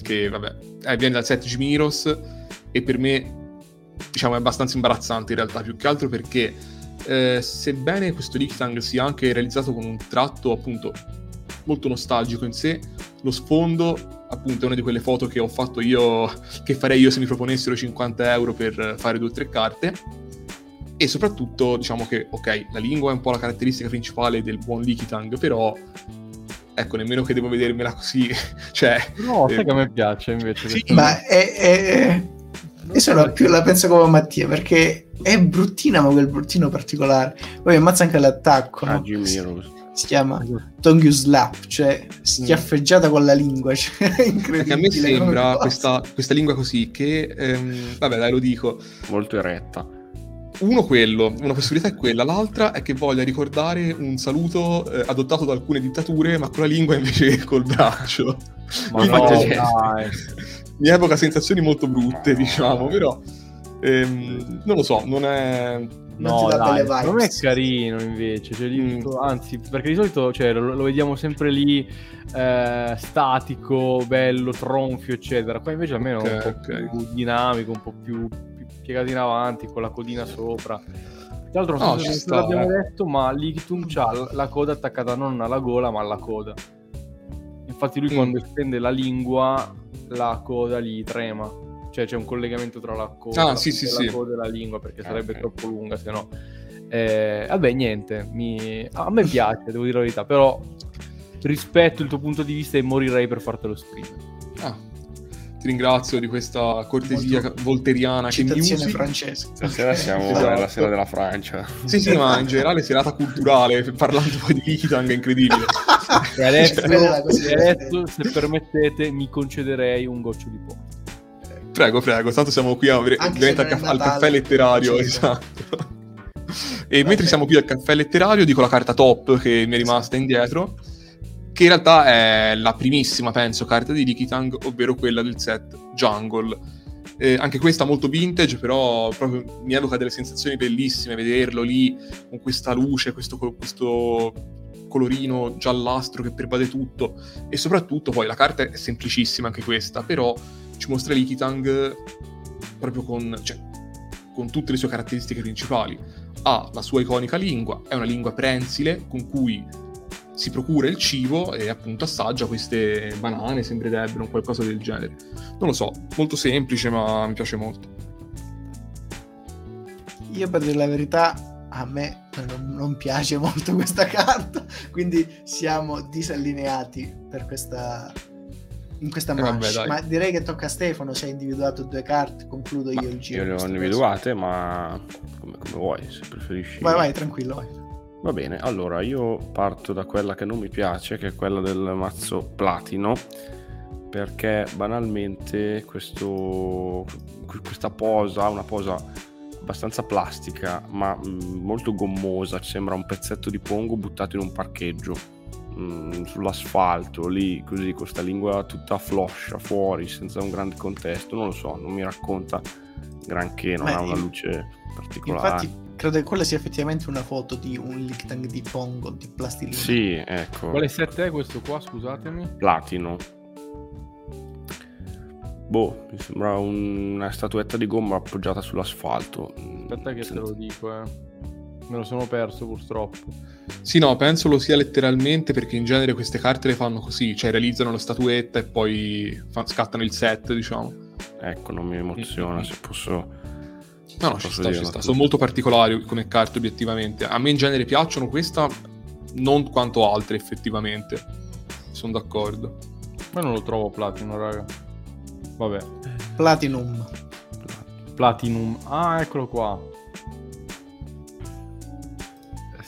che vabbè, eh, viene dal set Gimiros e per me diciamo è abbastanza imbarazzante in realtà, più che altro perché eh, sebbene questo Lickitung sia anche realizzato con un tratto appunto molto nostalgico in sé, lo sfondo appunto è una di quelle foto che ho fatto io, che farei io se mi proponessero cinquanta euro per fare due o tre carte. E soprattutto diciamo che, ok, la lingua è un po' la caratteristica principale del buon Lickitung, però ecco, nemmeno che devo vedermela così, cioè... No, sai eh, che a me piace invece. Sì, ma è, è... io sono più la penso come Mattia, perché è bruttina, ma quel bruttino particolare. Poi ammazza anche l'attacco, ah, no? Gimiros. Si chiama Tongue Slap, cioè schiaffeggiata mm. con la lingua, cioè è incredibile. A me sembra questa, questa lingua così, che, ehm, vabbè dai lo dico, molto eretta. Uno quello, una possibilità è quella, l'altra è che voglia ricordare un saluto eh, adottato da alcune dittature, ma con la lingua invece che col braccio. Ma no, dai. Mi evoca sensazioni molto brutte, diciamo, però ehm, non lo so, non è... No, dai, non è carino invece, cioè, lì, mm. anzi, perché di solito cioè, lo, lo vediamo sempre lì eh, statico, bello, tronfio, eccetera. Poi invece almeno okay, è un po' okay. più dinamico, un po' più piegato in avanti, con la codina sopra. Tra l'altro non no, so se sta, l'abbiamo eh. detto, ma Lickitung c'ha la coda attaccata non alla gola, ma alla coda. Infatti lui mm. quando estende la lingua, la coda lì trema. Cioè c'è un collegamento tra la coda, ah, sì, sì, la sì. coda e la lingua, perché sarebbe okay. troppo lunga se no. Eh, vabbè niente, mi... a me piace, devo dire la verità, però rispetto il tuo punto di vista e morirei per fartelo scrivere. Ah, ti ringrazio di questa cortesia molto... volteriana che mi usi. Francesco. Stasera siamo esatto. nella sera della Francia. Sì sì, ma in generale serata culturale, parlando poi di Lickitung, è incredibile. E adesso, cioè, adesso se permettete mi concederei un goccio di porto. Prego, prego, tanto siamo qui a, al, caff- al caffè letterario, esatto. E vabbè. Mentre siamo qui al caffè letterario, dico la carta top che mi è rimasta indietro, che in realtà è la primissima, penso, carta di Lickitung, ovvero quella del set Jungle. Eh, anche questa molto vintage, però proprio mi evoca delle sensazioni bellissime vederlo lì, con questa luce, questo... questo... colorino giallastro che pervade tutto, e soprattutto poi la carta è semplicissima anche questa, però ci mostra Lickitung proprio con, cioè, con tutte le sue caratteristiche principali. Ha la sua iconica lingua, è una lingua prensile con cui si procura il cibo e appunto assaggia queste banane, sembrerebbero un qualcosa del genere, non lo so, molto semplice ma mi piace molto. Io per dire la verità a me non, non piace molto questa carta, quindi siamo disallineati per questa in questa match, eh ma direi che tocca a Stefano, se hai individuato due carte concludo ma io il giro. Io le ho individuate, caso. Ma come, come vuoi, se preferisci. Vai vai, tranquillo, vai. Va bene, allora io parto da quella che non mi piace, che è quella del mazzo Platino, perché banalmente questo, questa posa, una posa abbastanza plastica ma molto gommosa, sembra un pezzetto di pongo buttato in un parcheggio mh, sull'asfalto lì, così, con sta lingua tutta floscia fuori senza un grande contesto, non lo so, non mi racconta granché, non Beh, ha una luce particolare. Infatti credo che quella sia effettivamente una foto di un Lickitung di pongo, di plastilina. Sì, ecco. Quale set è questo qua, scusatemi? Platino. Boh, mi sembra una statuetta di gomma appoggiata sull'asfalto. Aspetta che Senza... te lo dico, eh. Me lo sono perso purtroppo. Sì, no, penso lo sia letteralmente, perché in genere queste carte le fanno così, cioè realizzano la statuetta e poi fa... scattano il set, diciamo. Ecco, non mi emoziona, se posso... No, no, ci sta, ci sta. Sono molto particolari come carte, obiettivamente. A me in genere piacciono, questa non quanto altre, effettivamente. Sono d'accordo. Ma non lo trovo Platino, raga. Vabbè. Platinum. Platinum. Ah, eccolo qua.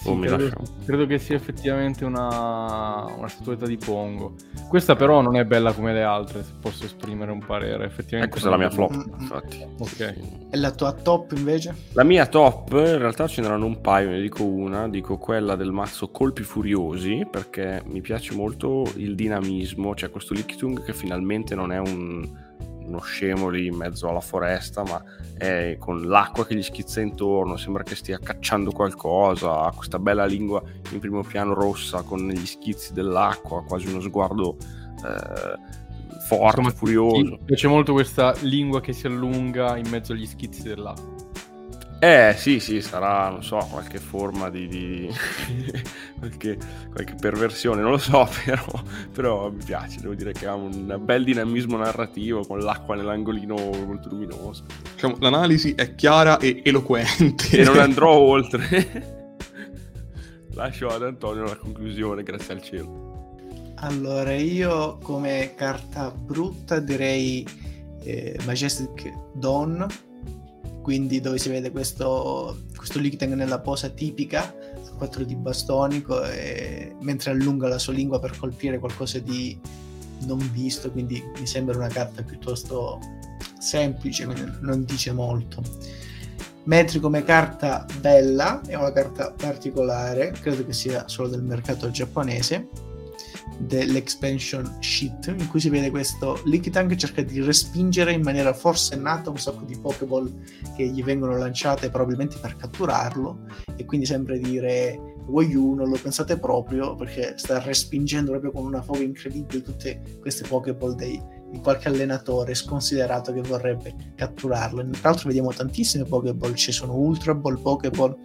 Sì, oh, credo, credo che sia effettivamente una, una statuetta di pongo. Questa però non è bella come le altre, se posso esprimere un parere. Effettivamente questa è la mia flop, mm-hmm. infatti. Ok. E la tua top invece? La mia top, in realtà ce n'erano un paio, ne dico una. Dico quella del mazzo Colpi Furiosi, perché mi piace molto il dinamismo. Cioè questo Lickitung che finalmente non è un, uno scemo lì in mezzo alla foresta, ma è con l'acqua che gli schizza intorno, sembra che stia cacciando qualcosa, ha questa bella lingua in primo piano rossa con gli schizzi dell'acqua, quasi uno sguardo eh, forte, insomma, furioso. Mi piace molto questa lingua che si allunga in mezzo agli schizzi dell'acqua. Eh sì sì, sarà, non so, qualche forma di, di... qualche, qualche perversione, non lo so, però, però mi piace, devo dire che ha un bel dinamismo narrativo con l'acqua nell'angolino molto luminoso. Diciamo, l'analisi è chiara e eloquente. E non andrò oltre. Lascio ad Antonio la conclusione, grazie al cielo. Allora, io come carta brutta direi eh, Majestic Dawn, quindi dove si vede questo, questo Lickitung nella posa tipica a quattro di bastonico e, mentre allunga la sua lingua per colpire qualcosa di non visto, quindi mi sembra una carta piuttosto semplice, non dice molto. Mentre come carta bella è una carta particolare, credo che sia solo del mercato giapponese, dell'expansion sheet, in cui si vede questo Lickitung che cerca di respingere in maniera forsennata un sacco di Pokéball che gli vengono lanciate probabilmente per catturarlo, e quindi sempre dire voi uno, lo pensate proprio, perché sta respingendo proprio con una foga incredibile tutte queste Pokéball dei di qualche allenatore sconsiderato che vorrebbe catturarlo. Tra l'altro vediamo tantissime Pokéball, ci sono Ultra Ball, Pokéball,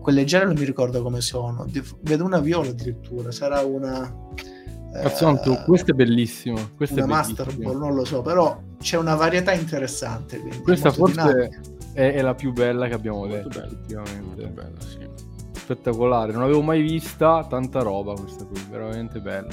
quelle gialle non mi ricordo come sono, vedo una viola addirittura, sarà una... Cazzanto, eh, questa è bellissima, questa una è Master bellissima. Ball, non lo so, però c'è una varietà interessante. Questa è forse è, è la più bella che abbiamo molto detto, effettivamente. Bella, sì. Spettacolare, non avevo mai vista tanta roba questa qui, veramente bella.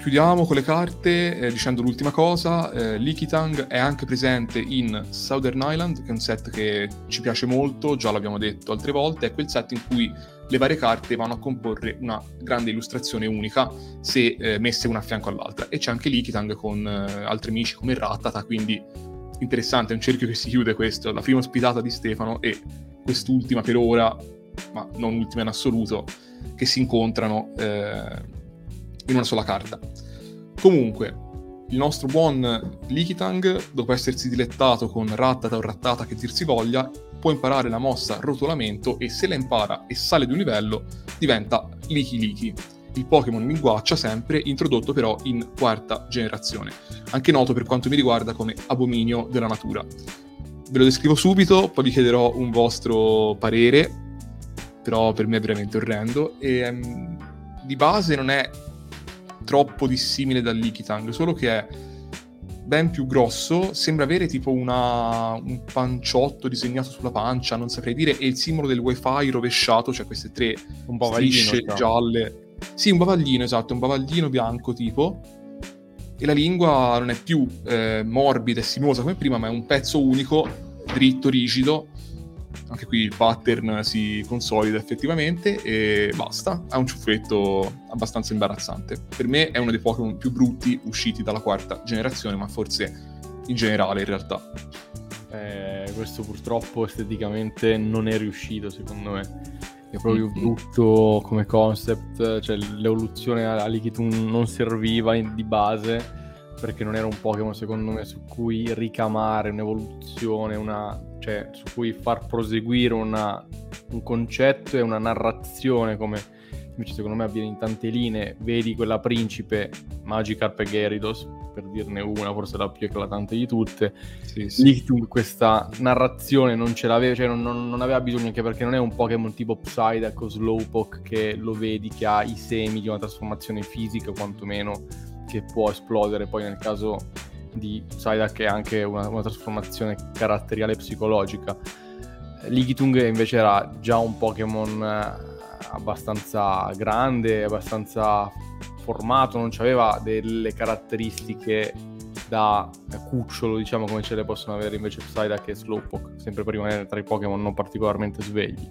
Chiudiamo con le carte eh, dicendo l'ultima cosa, eh, Lickitung è anche presente in Southern Island, che è un set che ci piace molto, già l'abbiamo detto altre volte, è quel set in cui le varie carte vanno a comporre una grande illustrazione unica se eh, messe una a fianco all'altra, e c'è anche Lickitung con eh, altri amici come Rattata, quindi interessante, è un cerchio che si chiude questo, la prima ospitata di Stefano e quest'ultima per ora, ma non ultima in assoluto, che si incontrano... Eh, in una sola carta. Comunque il nostro buon Lickitung, dopo essersi dilettato con Rattata o Rattata che dir si voglia, può imparare la mossa Rotolamento, e se la impara e sale di un livello diventa Lickilicky, il Pokémon linguaccia sempre, introdotto però in quarta generazione, anche noto per quanto mi riguarda come abominio della natura. Ve lo descrivo subito, poi vi chiederò un vostro parere, però per me è veramente orrendo e um, di base non è troppo dissimile dal Lickitung, solo che è ben più grosso, sembra avere tipo una, un panciotto disegnato sulla pancia, non saprei dire, e il simbolo del wifi rovesciato, cioè queste tre un strisce gialle, sì, un bavaglino, esatto, un bavaglino bianco tipo, e la lingua non è più eh, morbida e sinuosa come prima, ma è un pezzo unico, dritto, rigido, anche qui il pattern si consolida effettivamente e basta. Ha un ciuffetto abbastanza imbarazzante. Per me è uno dei Pokémon più brutti usciti dalla quarta generazione, ma forse in generale in realtà. Eh, questo purtroppo esteticamente non è riuscito, secondo me. È proprio brutto come concept, cioè l'evoluzione a Lickitung non serviva di base, perché non era un Pokémon secondo me su cui ricamare un'evoluzione, una, cioè su cui far proseguire una, un concetto e una narrazione, come invece secondo me avviene in tante linee. Vedi quella principe, Magikarp e Gyarados, per dirne una, forse la più eclatante di tutte. Sì, sì. Lickitung questa narrazione non ce l'aveva, cioè non, non, non aveva bisogno, anche perché non è un Pokémon tipo Psyduck o Slowpoke che lo vedi che ha i semi di una trasformazione fisica, quantomeno, che può esplodere. Poi nel caso di Psyduck è anche una, una trasformazione caratteriale psicologica. Lickitung invece era già un Pokémon abbastanza grande, abbastanza formato, non c'aveva delle caratteristiche da cucciolo, diciamo, come ce le possono avere invece Psyduck e Slowpoke, sempre per rimanere tra i Pokémon non particolarmente svegli.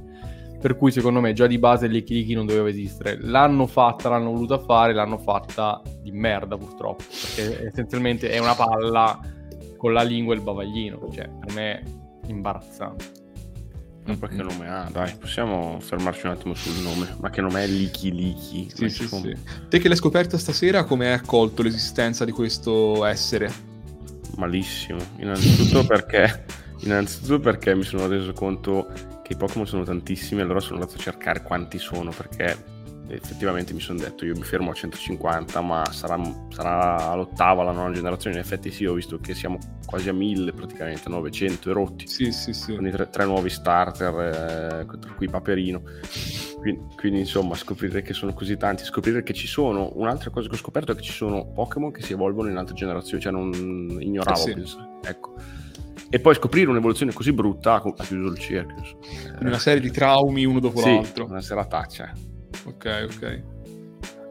Per cui secondo me già di base Lickilicky non doveva esistere. L'hanno fatta, l'hanno voluta fare, l'hanno fatta di merda purtroppo, perché essenzialmente è una palla con la lingua e il bavaglino, cioè per me è imbarazzante. Non perché nome ha, ah, dai, possiamo fermarci un attimo sul nome, ma che nome è Lickilicky? Sì, sì, come... sì. Te che l'hai scoperto stasera, come hai accolto l'esistenza di questo essere? Malissimo, innanzitutto perché innanzitutto perché mi sono reso conto che i Pokémon sono tantissimi, allora sono andato a cercare quanti sono, perché effettivamente mi sono detto, io mi fermo a centocinquanta, ma sarà, sarà l'ottava, la nona generazione. In effetti sì, ho visto che siamo quasi a mille, praticamente novecento e rotti. Sì, sì, sì. Con i tre, tre nuovi starter, eh, tra cui Paperino. Quindi, quindi insomma, scoprire che sono così tanti, scoprire che ci sono, un'altra cosa che ho scoperto è che ci sono Pokémon che si evolvono in altre generazioni, cioè non ignoravo, eh sì. Penso. Ecco. E poi scoprire un'evoluzione così brutta ha chiuso il cerchio. Insomma. Una serie di traumi uno dopo sì, l'altro. Una serataccia. Ok, ok.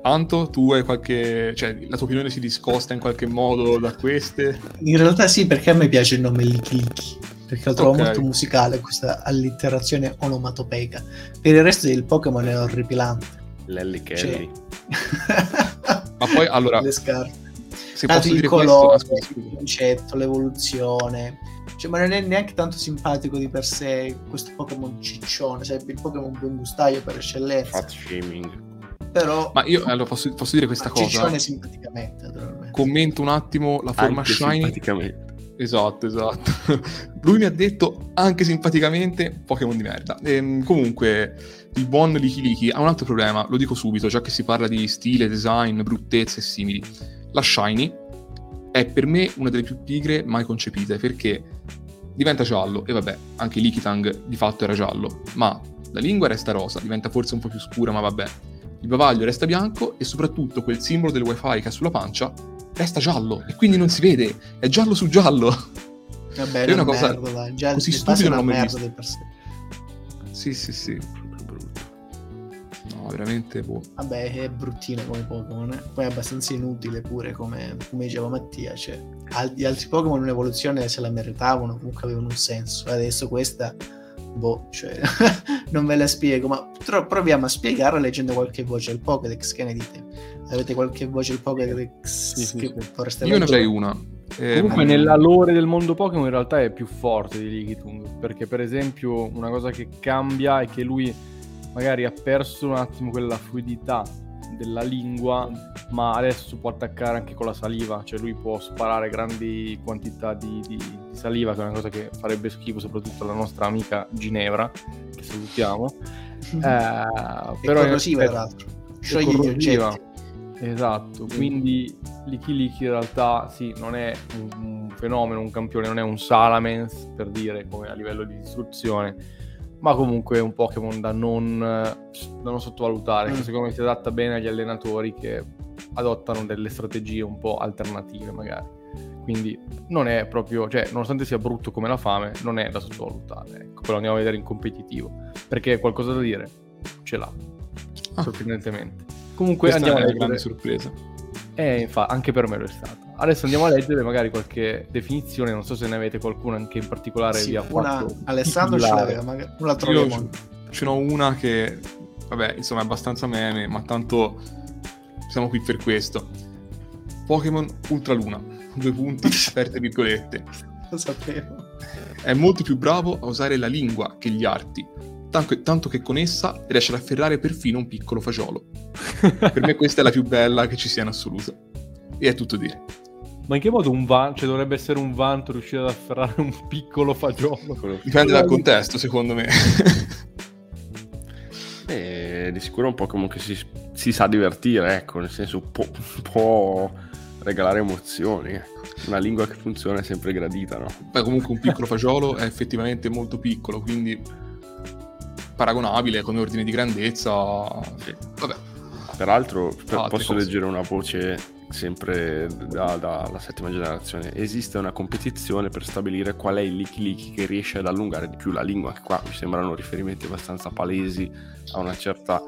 Anto, tu hai qualche... cioè, la tua opinione si discosta in qualche modo da queste? In realtà sì, perché a me piace il nome Lickilicky, perché lo trovo okay. molto musicale, questa allitterazione onomatopeica. Per il resto il Pokémon è orripilante. Lelly Kelly. Cioè... Ma poi, allora... Le scarpe. Se Tanto posso il dire colore, questo... il concetto, l'evoluzione... Cioè, ma non è neanche tanto simpatico di per sé questo Pokémon ciccione, cioè il Pokémon buon gustaio per eccellenza. Fat shaming. Però ma io allora posso, posso dire questa cosa. Ciccione simpaticamente, naturalmente. Commento un attimo la forma anche shiny. Simpaticamente. Esatto, esatto. Lui mi ha detto anche simpaticamente Pokémon di merda. Ehm, comunque il buon Lickilicky ha un altro problema, lo dico subito, già che si parla di stile, design, bruttezze e simili. La shiny è per me una delle più pigre mai concepite, perché diventa giallo, e vabbè, anche Lickitung di fatto era giallo, ma la lingua resta rosa, diventa forse un po' più scura, ma vabbè, il bavaglio resta bianco e soprattutto quel simbolo del wifi che ha sulla pancia resta giallo, e quindi non si vede, è giallo su giallo. Vabbè, è una cosa merda, già così stupida, non l'ho mai vista. Sì, sì, sì. No, veramente boh. Vabbè, è bruttino come Pokémon, eh? Poi è abbastanza inutile pure, come, come diceva Mattia, cioè al- gli altri Pokémon un'evoluzione se la meritavano, comunque avevano un senso. Adesso questa boh, cioè non ve la spiego, ma tro- proviamo a spiegarla leggendo qualche voce al Pokédex, che ne dite? Avete qualche voce al Pokédex? Sì, sì, che sì. Vorreste io leggere? Ne avrei una. Eh, comunque nella lore del mondo Pokémon in realtà è più forte di Lickitung, perché per esempio una cosa che cambia è che lui magari ha perso un attimo quella fluidità della lingua, ma adesso può attaccare anche con la saliva, cioè lui può sparare grandi quantità di, di, di saliva, che è una cosa che farebbe schifo soprattutto alla nostra amica Ginevra, che salutiamo. Mm-hmm. Eh, però è corrosiva, tra l'altro. Scioglie gli oggetti. Esatto, mm-hmm. Quindi Lickilicky in realtà sì, non è un, un fenomeno, un campione, non è un Salamence, per dire, come a livello di distruzione, ma comunque è un Pokémon da non, da non sottovalutare, mm. che secondo me si adatta bene agli allenatori che adottano delle strategie un po' alternative magari. Quindi non è proprio, cioè nonostante sia brutto come la fame, non è da sottovalutare, ecco. Poi lo andiamo a vedere in competitivo, perché qualcosa da dire ce l'ha, ah. sorprendentemente. Comunque questa andiamo è una grande sorpresa. Eh, infatti, anche per me lo è stata. Adesso andiamo a leggere magari qualche definizione, non so se ne avete qualcuna anche in particolare. Sì, una Alessandro ce l'aveva, magari una troviamo. Ce n'ho una che, vabbè, insomma è abbastanza meme, ma tanto siamo qui per questo. Pokémon Ultraluna, due punti, aperte virgolette. Lo sapevo. È molto più bravo a usare la lingua che gli arti, tanto, tanto che con essa riesce ad afferrare perfino un piccolo fagiolo. Per me questa è la più bella che ci sia in assoluto. E è tutto dire. Ma in che modo un vanto? Cioè dovrebbe essere un vanto riuscire ad afferrare un piccolo fagiolo? Dipende dal contesto, secondo me. Eh, di sicuro è un Pokémon che si, si sa divertire, ecco, nel senso può, può regalare emozioni, ecco. Una lingua che funziona è sempre gradita, no? Beh, comunque un piccolo fagiolo è effettivamente molto piccolo, quindi paragonabile come ordine di grandezza. Sì. Vabbè. Peraltro per, posso cose. leggere una voce sempre dalla da, da settima generazione. Esiste una competizione per stabilire qual è il Lickilicky che riesce ad allungare di più la lingua, che qua mi sembrano riferimenti abbastanza palesi a una certa,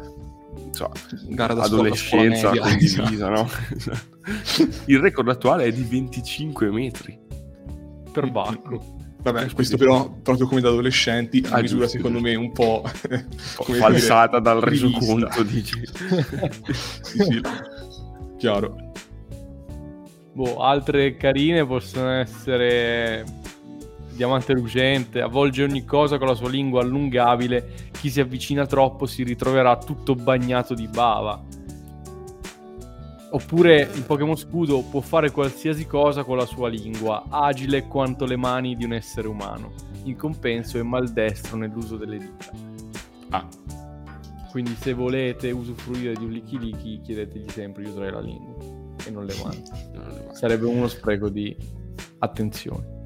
cioè, gara da adolescenza scuola, scuola media, condivisa, no? Il record attuale è di venticinque metri per bacco. Vabbè, questo però proprio come da adolescenti, ah, una misura giusto, secondo giusto. me un po', un po' falsata dal resoconto di... sì, sì, chiaro. Boh, altre carine possono essere Diamante Lucente, avvolge ogni cosa con la sua lingua allungabile, chi si avvicina troppo si ritroverà tutto bagnato di bava. Oppure il Pokémon Scudo può fare qualsiasi cosa con la sua lingua, agile quanto le mani di un essere umano. In compenso è maldestro nell'uso delle dita. Ah. Quindi se volete usufruire di un Lickilicky, chiedetegli sempre di usare la lingua e non le mani. Non le mani. Sarebbe uno spreco di attenzione.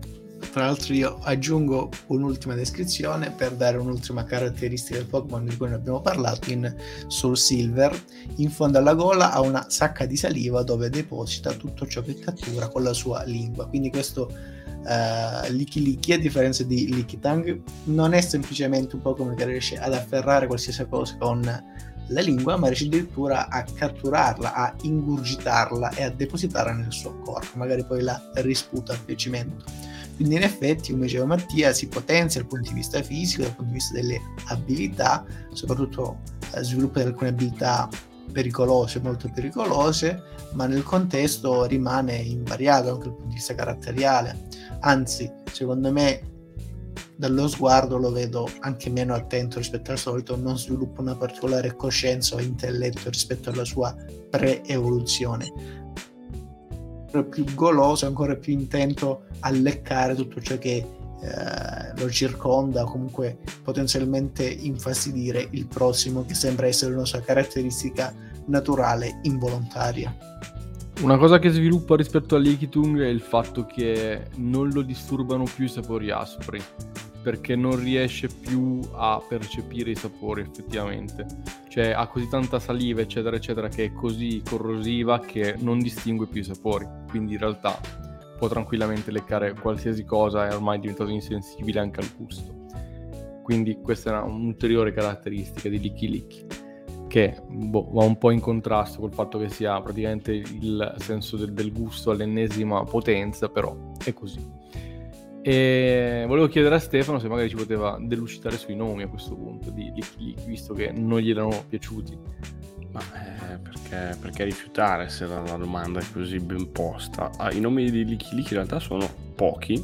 Tra l'altro io aggiungo un'ultima descrizione per dare un'ultima caratteristica del Pokémon di cui ne abbiamo parlato in Soul Silver. In fondo alla gola ha una sacca di saliva dove deposita tutto ciò che cattura con la sua lingua. Quindi questo uh, Lickilicky, a differenza di Lickitung, non è semplicemente un Pokémon che riesce ad afferrare qualsiasi cosa con la lingua, ma riesce addirittura a catturarla, a ingurgitarla e a depositarla nel suo corpo, magari poi la risputa a piacimento. Quindi in effetti, come diceva Mattia, si potenzia dal punto di vista fisico, dal punto di vista delle abilità, soprattutto eh, sviluppo di alcune abilità pericolose, molto pericolose, ma nel contesto rimane invariato anche dal punto di vista caratteriale. Anzi, secondo me, dallo sguardo lo vedo anche meno attento rispetto al solito, non sviluppa una particolare coscienza o intelletto rispetto alla sua pre-evoluzione. Più goloso, ancora più intento a leccare tutto ciò che eh, lo circonda, o comunque potenzialmente infastidire il prossimo, che sembra essere una sua caratteristica naturale involontaria. Una cosa che sviluppa rispetto a Lickitung è il fatto che non lo disturbano più i sapori aspri, perché non riesce più a percepire i sapori effettivamente. Cioè ha così tanta saliva eccetera eccetera che è così corrosiva che non distingue più i sapori. Quindi in realtà può tranquillamente leccare qualsiasi cosa, è ormai diventato insensibile anche al gusto. Quindi questa è un'ulteriore caratteristica di Lickilicky, che boh, va un po' in contrasto col fatto che sia praticamente il senso del, del gusto all'ennesima potenza, però è così. E volevo chiedere a Stefano se magari ci poteva delucidare sui nomi a questo punto di Lickilicky, visto che non gli erano piaciuti. Ma eh, perché, perché rifiutare se la, la domanda è così ben posta? Ah, i nomi di Lickilicky in realtà sono pochi.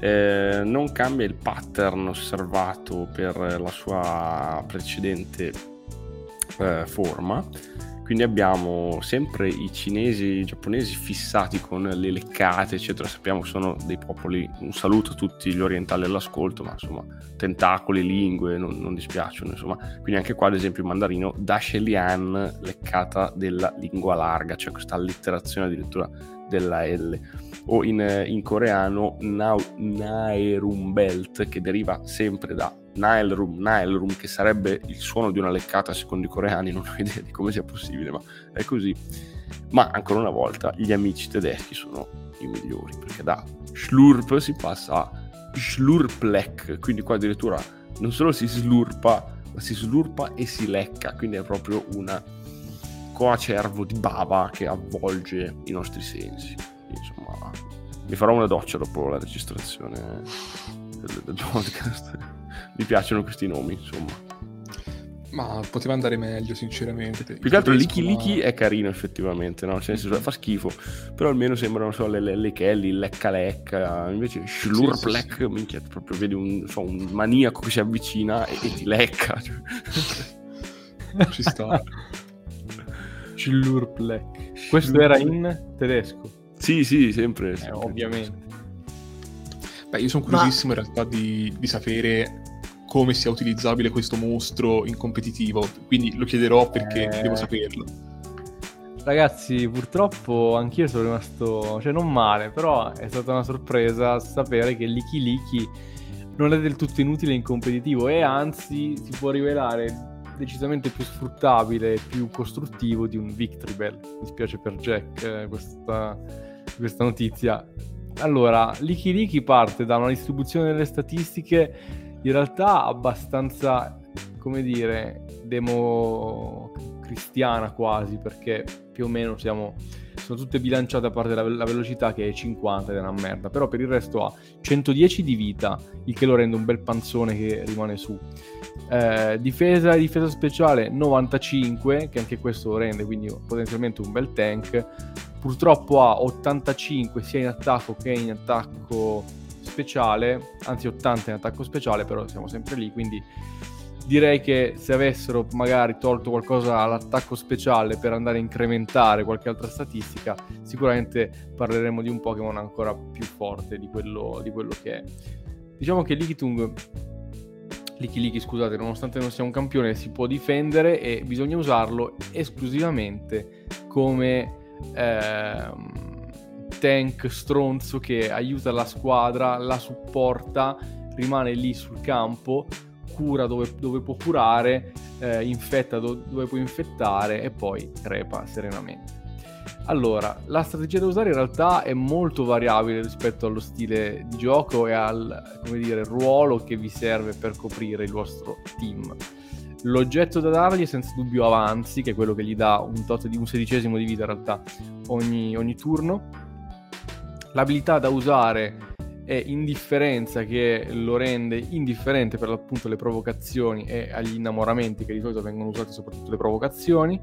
Eh, non cambia il pattern osservato per la sua precedente eh, forma, quindi abbiamo sempre i cinesi e i giapponesi fissati con le leccate eccetera. Sappiamo sono dei popoli, un saluto a tutti gli orientali all'ascolto, ma insomma tentacoli, lingue non, non dispiacciono, insomma. Quindi anche qua ad esempio il mandarino Dashelian, leccata della lingua larga, cioè questa allitterazione addirittura della L, o in, in coreano Naerumbelt, che deriva sempre da Naelrum, Naelrum, che sarebbe il suono di una leccata secondo i coreani, non ho idea di come sia possibile, ma è così. Ma ancora una volta gli amici tedeschi sono i migliori, perché da Schlurp si passa a Schlurplek, quindi qua addirittura non solo si slurpa, ma si slurpa e si lecca, quindi è proprio una ricco acervo di bava che avvolge i nostri sensi. Insomma, mi farò una doccia dopo la registrazione del, del podcast. Mi piacciono questi nomi, insomma. Ma poteva andare meglio, sinceramente. Più che altro Lickilicky ma... è carino, effettivamente, no? Nel senso, mm-hmm. fa schifo. Però almeno sembra, non so, le, le, le Kelly, Lecca Lecca. Invece Schlurplek, sì, sì, sì. minchia, proprio vedi un, so, un maniaco che si avvicina e, e ti lecca. Ci sta. Schlurplek. Questo Schlurplek. Era in tedesco? Sì, sì, sempre. sempre. Eh, ovviamente. Beh, io sono curiosissimo ma... in realtà di, di sapere... come sia utilizzabile questo mostro in competitivo, quindi lo chiederò perché eh... devo saperlo. Ragazzi, purtroppo anch'io sono rimasto, cioè non male, però è stata una sorpresa sapere che Lickilicky non è del tutto inutile in competitivo e anzi si può rivelare decisamente più sfruttabile e più costruttivo di un Victreebel. Mi spiace per Jack eh, questa, questa notizia. Allora, Lickilicky parte da una distribuzione delle statistiche in realtà abbastanza, come dire, democristiana quasi, perché più o meno siamo, sono tutte bilanciate a parte la, la velocità che è cinquanta ed è una merda, però per il resto ha centodieci di vita, il che lo rende un bel panzone che rimane su. Eh, difesa e difesa speciale novantacinque, che anche questo lo rende quindi potenzialmente un bel tank. Purtroppo ha ottantacinque sia in attacco che in attacco... speciale, anzi ottanta in attacco speciale, però siamo sempre lì, quindi direi che se avessero magari tolto qualcosa all'attacco speciale per andare a incrementare qualche altra statistica, sicuramente parleremo di un Pokémon ancora più forte di quello, di quello che è. Diciamo che Lickitung, Lickilicky scusate, nonostante non sia un campione si può difendere e bisogna usarlo esclusivamente come ehm, tank stronzo che aiuta la squadra, la supporta, rimane lì sul campo, cura dove, dove può curare, eh, infetta do, dove può infettare e poi crepa serenamente. Allora, la strategia da usare in realtà è molto variabile rispetto allo stile di gioco e al, come dire, ruolo che vi serve per coprire il vostro team. L'oggetto da dargli è senza dubbio avanzi, che è quello che gli dà un tot di un sedicesimo di vita in realtà ogni, ogni turno. L'abilità da usare è indifferenza, che lo rende indifferente per l'appunto alle provocazioni e agli innamoramenti, che di solito vengono usati soprattutto le provocazioni.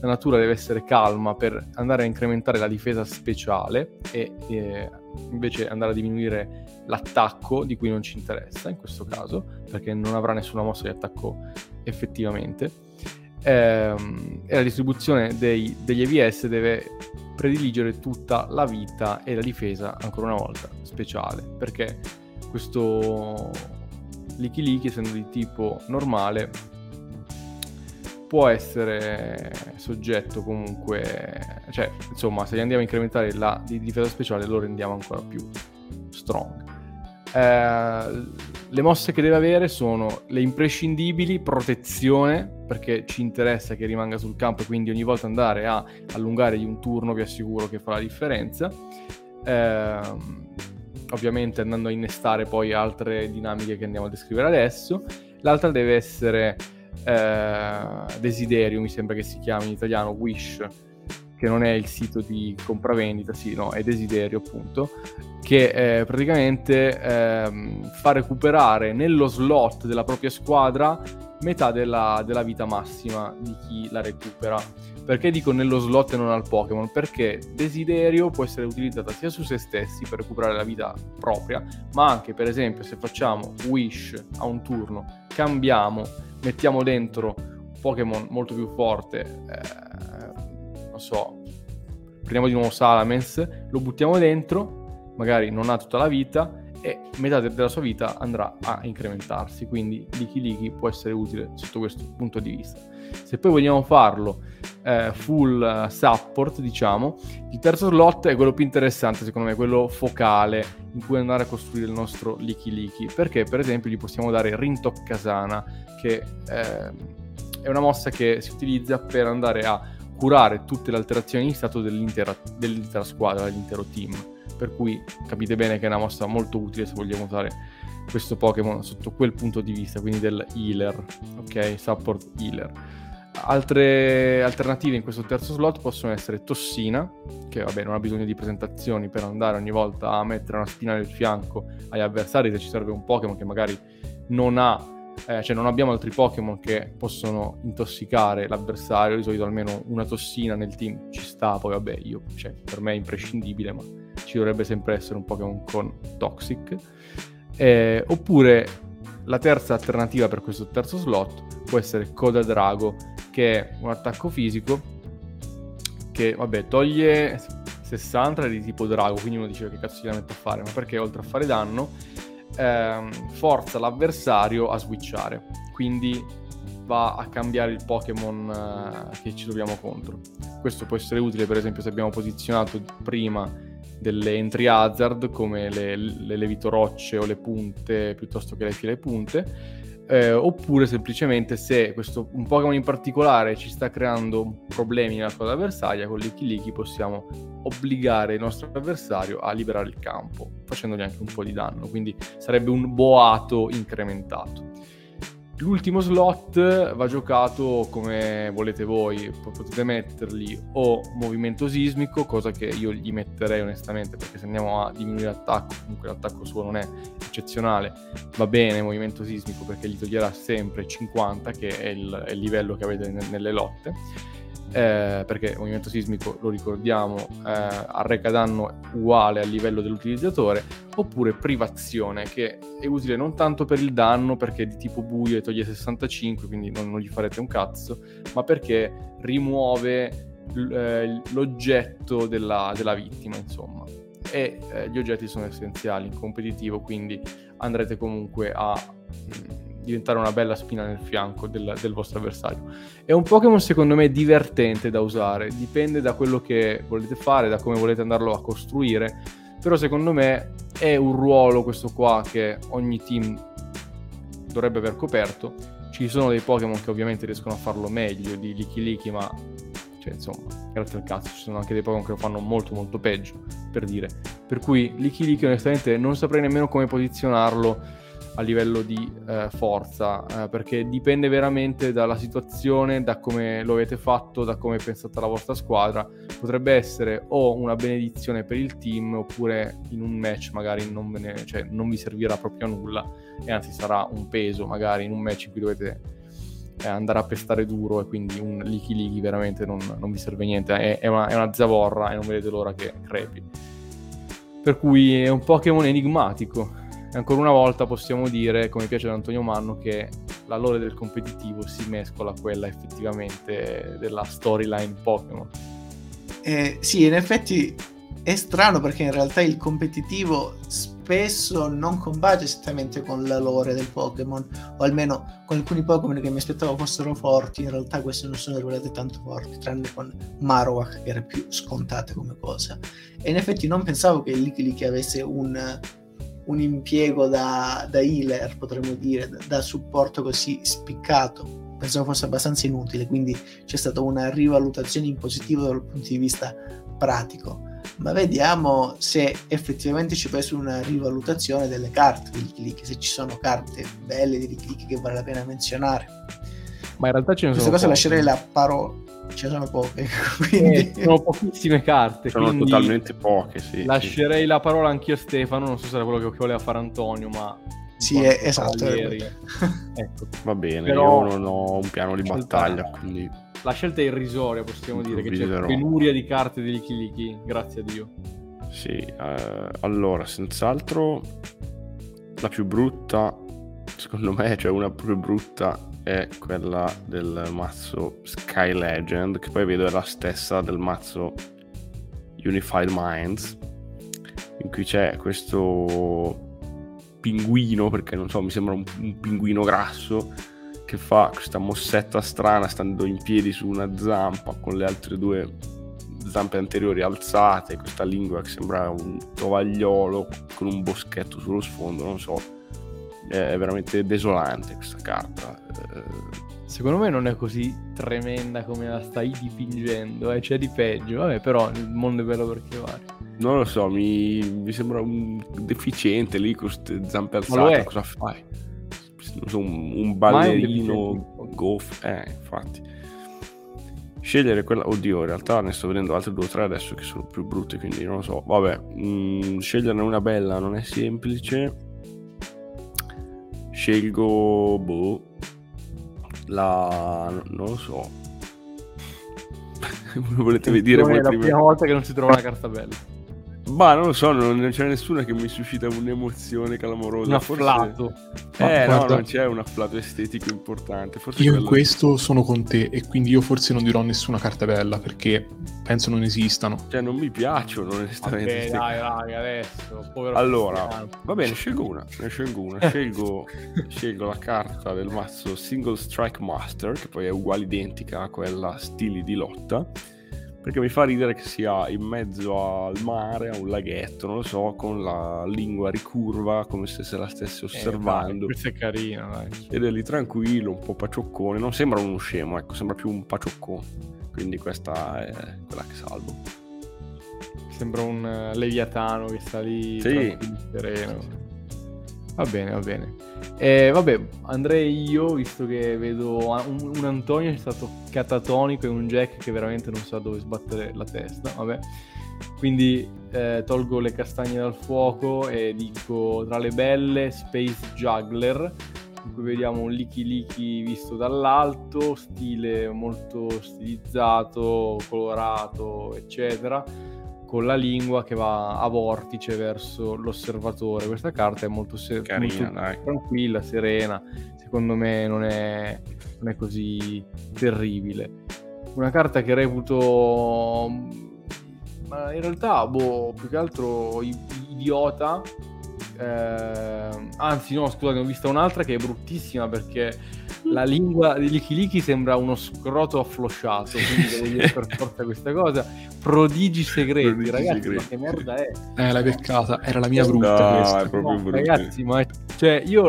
La natura deve essere calma per andare a incrementare la difesa speciale e eh, invece andare a diminuire l'attacco di cui non ci interessa in questo caso, perché non avrà nessuna mossa di attacco effettivamente. Ehm, e la distribuzione dei, degli E V S deve prediligere tutta la vita e la difesa, ancora una volta, speciale, perché questo Lickilicky, essendo di tipo normale, può essere soggetto comunque... Cioè, insomma, se gli andiamo a incrementare la di difesa speciale lo rendiamo ancora più strong. Eh, le mosse che deve avere sono le imprescindibili, protezione... perché ci interessa che rimanga sul campo, quindi ogni volta andare a allungare di un turno vi assicuro che fa la differenza. Eh, ovviamente andando a innestare poi altre dinamiche che andiamo a descrivere adesso. L'altra deve essere eh, desiderio, mi sembra che si chiami in italiano, wish, che non è il sito di compravendita, sì, no, è desiderio appunto, che eh, praticamente eh, fa recuperare nello slot della propria squadra metà della, della vita massima di chi la recupera. Perché dico nello slot e non al Pokémon? Perché desiderio può essere utilizzata sia su se stessi per recuperare la vita propria, ma anche per esempio se facciamo wish a un turno, cambiamo, mettiamo dentro Pokémon molto più forte, eh, non so, prendiamo di nuovo Salamence, lo buttiamo dentro, magari non ha tutta la vita e metà della sua vita andrà a incrementarsi, quindi Lickilicky può essere utile sotto questo punto di vista. Se poi vogliamo farlo eh, full support, diciamo, il terzo slot è quello più interessante secondo me, quello focale, in cui andare a costruire il nostro Lickilicky, perché per esempio gli possiamo dare Rintoccasana, che eh, è una mossa che si utilizza per andare a curare tutte le alterazioni di stato dell'intera, dell'intera squadra, dell'intero team. Per cui capite bene che è una mossa molto utile se vogliamo usare questo Pokémon sotto quel punto di vista, quindi del healer, ok? Support healer. Altre alternative in questo terzo slot possono essere Tossina, che vabbè non ha bisogno di presentazioni per andare ogni volta a mettere una spina nel fianco agli avversari se ci serve un Pokémon che magari non ha, eh, cioè non abbiamo altri Pokémon che possono intossicare l'avversario, di solito almeno una tossina nel team ci sta, poi vabbè io, cioè, per me è imprescindibile, ma ci dovrebbe sempre essere un Pokémon con Toxic. Eh, oppure la terza alternativa per questo terzo slot può essere Coda Drago, che è un attacco fisico che vabbè toglie sessanta di tipo drago, quindi uno dice che cazzo gliela metto a fare, ma perché oltre a fare danno ehm, forza l'avversario a switchare, quindi va a cambiare il Pokémon eh, che ci troviamo contro. Questo può essere utile per esempio se abbiamo posizionato prima delle entry hazard come le, le levitorocce o le punte piuttosto che le file punte, eh, oppure semplicemente se questo, un Pokémon in particolare ci sta creando problemi nella squadra avversaria, con Lickilicky possiamo obbligare il nostro avversario a liberare il campo facendogli anche un po' di danno, quindi sarebbe un boato incrementato. L'ultimo slot va giocato come volete voi, potete mettergli o movimento sismico, cosa che io gli metterei onestamente perché se andiamo a diminuire l'attacco, comunque l'attacco suo non è eccezionale, va bene movimento sismico perché gli toglierà sempre cinquanta, che è il, è il livello che avete ne, nelle lotte, eh, perché movimento sismico, lo ricordiamo, eh, arreca danno uguale al livello dell'utilizzatore. Oppure privazione, che è utile non tanto per il danno perché è di tipo buio e toglie sessantacinque, quindi non, non gli farete un cazzo, ma perché rimuove eh, l'oggetto della, della vittima, insomma, e eh, gli oggetti sono essenziali in competitivo, quindi andrete comunque a mh, diventare una bella spina nel fianco del, del vostro avversario. È un Pokémon secondo me divertente da usare, dipende da quello che volete fare, da come volete andarlo a costruire, però secondo me è un ruolo questo qua che ogni team dovrebbe aver coperto. Ci sono dei Pokémon che ovviamente riescono a farlo meglio di Lickilicky, ma cioè insomma grazie al cazzo ci sono anche dei Pokémon che lo fanno molto molto peggio, per dire, per cui Lickilicky onestamente non saprei nemmeno come posizionarlo a livello di eh, forza, eh, perché dipende veramente dalla situazione, da come lo avete fatto, da come è pensata la vostra squadra. Potrebbe essere o una benedizione per il team, oppure in un match magari non, ve ne, cioè, non vi servirà proprio a nulla, e anzi sarà un peso magari in un match in cui dovete eh, andare a pestare duro, e quindi un Lickilicky veramente non, non vi serve niente, è, è, una, è una zavorra e non vedete l'ora che crepi. Per cui è un Pokémon enigmatico. E ancora una volta possiamo dire, come piace ad Antonio Manno, che la lore del competitivo si mescola a quella effettivamente della storyline Pokémon. Eh, sì, in effetti è strano perché in realtà il competitivo spesso non combacia esattamente con la lore del Pokémon, o almeno con alcuni Pokémon che mi aspettavo fossero forti, in realtà questi non sono rivelati tanto forti, tranne con Marowak che era più scontata come cosa. E in effetti non pensavo che Lickilicky avesse un... un impiego da, da healer, potremmo dire, da, da supporto così spiccato. Pensavo fosse abbastanza inutile, quindi c'è stata una rivalutazione in positivo dal punto di vista pratico, ma vediamo se effettivamente ci può essere una rivalutazione delle carte di Lickilicky, se ci sono carte belle di Lickilicky che vale la pena menzionare. Ma in realtà ce ne sono questa cosa poche. Lascerei la parola, ce ne sono poche, quindi... eh, sono pochissime carte, sono totalmente poche, sì, lascerei sì. La parola anch'io a Stefano, non so se era quello che voleva fare Antonio, ma sì, è, esatto, ecco. Va bene. Però... io non ho un piano di battaglia, quindi la scelta è irrisoria, possiamo dire che c'è penuria di carte di Lickilicky, grazie a Dio. Sì, eh, allora senz'altro la più brutta secondo me, cioè una più brutta, è quella del mazzo Sky Legend, che poi vedo è la stessa del mazzo Unified Minds, in cui c'è questo pinguino, perché non so, mi sembra un, un pinguino grasso che fa questa mossetta strana stando in piedi su una zampa con le altre due zampe anteriori alzate, questa lingua che sembra un tovagliolo con un boschetto sullo sfondo, non so, è veramente desolante questa carta. Secondo me non è così tremenda come la stai dipingendo, eh? C'è di peggio, vabbè, però il mondo è bello perché vale. Non lo so, mi, mi sembra un deficiente lì con queste zampe alzate, cosa fai? Non so, un, un ballerino goff, eh, infatti. Scegliere quella... Oddio, in realtà ne sto vedendo altre due o tre adesso che sono più brutte, quindi non lo so. Vabbè, mh, sceglierne una bella non è semplice. Scelgo... boh... la... non lo so. Volete vedere? È la prima me... volta che non si trova una carta bella. Ma non lo so, non, non c'è nessuna che mi suscita un'emozione clamorosa. Un afflato. Forse... Eh guarda, no, non c'è un afflato estetico importante. Forse io in questo di... sono con te e quindi io forse non dirò nessuna carta bella perché penso non esistano. Cioè non mi piacciono onestamente. Okay, dai, dai, adesso. Povero allora, cristiano. Va bene, scelgo una. Ne scelgo una. Scelgo, scelgo la carta del mazzo Single Strike Master, che poi è uguale identica a quella Stili di lotta. Perché mi fa ridere che sia in mezzo al mare, a un laghetto, non lo so, con la lingua ricurva, come se se la stesse osservando. Eh, dai, questo è carino, dai. Ed è lì tranquillo, un po' pacioccone. Non sembra uno scemo, ecco, sembra più un pacioccone. Quindi questa è quella che salvo. Sembra un leviatano che sta lì, sì, sereno. Va bene, va bene. Eh, vabbè, andrei io, visto che vedo un, un Antonio che è stato catatonico e un Jack che veramente non sa dove sbattere la testa, vabbè. Quindi eh, tolgo le castagne dal fuoco e dico tra le belle Space Juggler, in cui vediamo un Lickilicky visto dall'alto, stile molto stilizzato, colorato, eccetera, con la lingua che va a vortice verso l'osservatore. Questa carta è molto, ser- Carina, molto tranquilla, serena, secondo me non è, non è così terribile. Una carta che reputo, ma in realtà boh, più che altro idiota, eh, anzi no scusate, ne ho vista un'altra che è bruttissima perché la lingua di Lickilicky sembra uno scroto afflosciato, quindi devo dire per forza questa cosa. Prodigi Segreti, Prodigi ragazzi, segreti. Ma che merda è? Eh, l'hai peccata, era la mia brutta, no, questa. È proprio no, brutta. Ragazzi, ma cioè io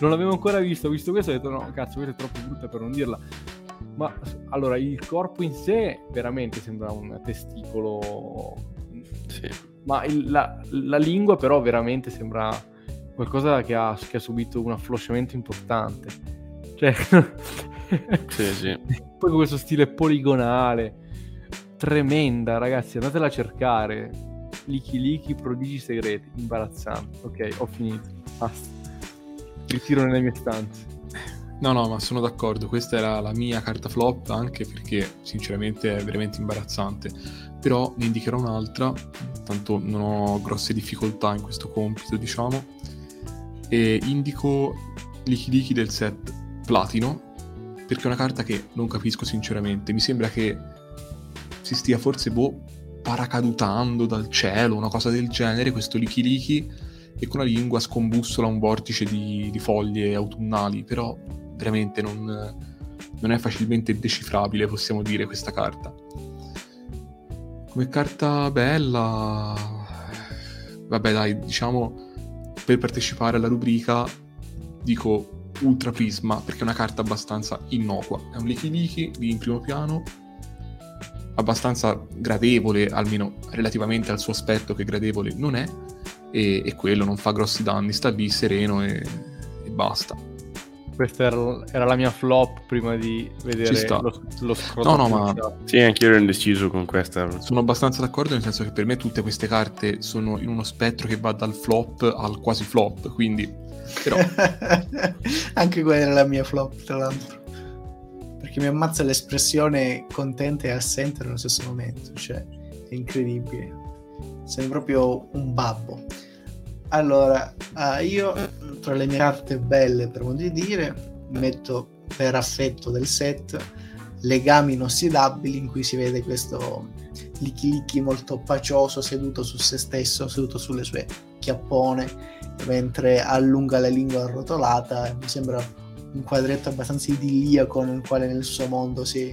non l'avevo ancora vista, ho visto questo e ho detto no, cazzo, questa è troppo brutta per non dirla. Ma allora, il corpo in sé veramente sembra un testicolo. Sì. Ma il, la, la lingua però veramente sembra qualcosa che ha, che ha subito un afflosciamento importante. Cioè, sì, sì. Poi questo stile poligonale, tremenda, ragazzi, andatela a cercare. Lickilicky, Prodigi Segreti, imbarazzante. Ok, ho finito, basta, ritiro nelle mie stanze. No, no, ma sono d'accordo, questa era la mia carta flop, anche perché sinceramente è veramente imbarazzante. Però ne indicherò un'altra, tanto non ho grosse difficoltà in questo compito, diciamo, e indico Lickilicky del set Platino, perché è una carta che non capisco sinceramente. Mi sembra che si stia forse boh paracadutando dal cielo, una cosa del genere, questo Lickilicky, e con la lingua scombussola un vortice di, di foglie autunnali. Però veramente non, non è facilmente decifrabile, possiamo dire, questa carta. Come carta bella, vabbè dai, diciamo, per partecipare alla rubrica dico Ultra Prisma, perché è una carta abbastanza innocua. È un Lickilicky lì in primo piano, abbastanza gradevole, almeno relativamente al suo aspetto, che gradevole non è, e, e quello non fa grossi danni, sta lì sereno e, e basta. Questa era, era la mia flop prima di vedere lo, lo scroll. No, no, ma sì, anche io ero indeciso con questa. Sono abbastanza d'accordo, nel senso che per me tutte queste carte sono in uno spettro che va dal flop al quasi flop, quindi però anche quella era la mia flop, tra l'altro, perché mi ammazza l'espressione contenta e assente nello stesso momento, cioè è incredibile, sembra proprio un babbo. Allora uh, io tra le mie carte belle, per modo di dire, metto per affetto del set Legami Inossidabili, in cui si vede questo Lickilicky molto pacioso seduto su se stesso, seduto sulle sue chiappone, mentre allunga la lingua arrotolata. Mi sembra un quadretto abbastanza idilliaco nel quale nel suo mondo si,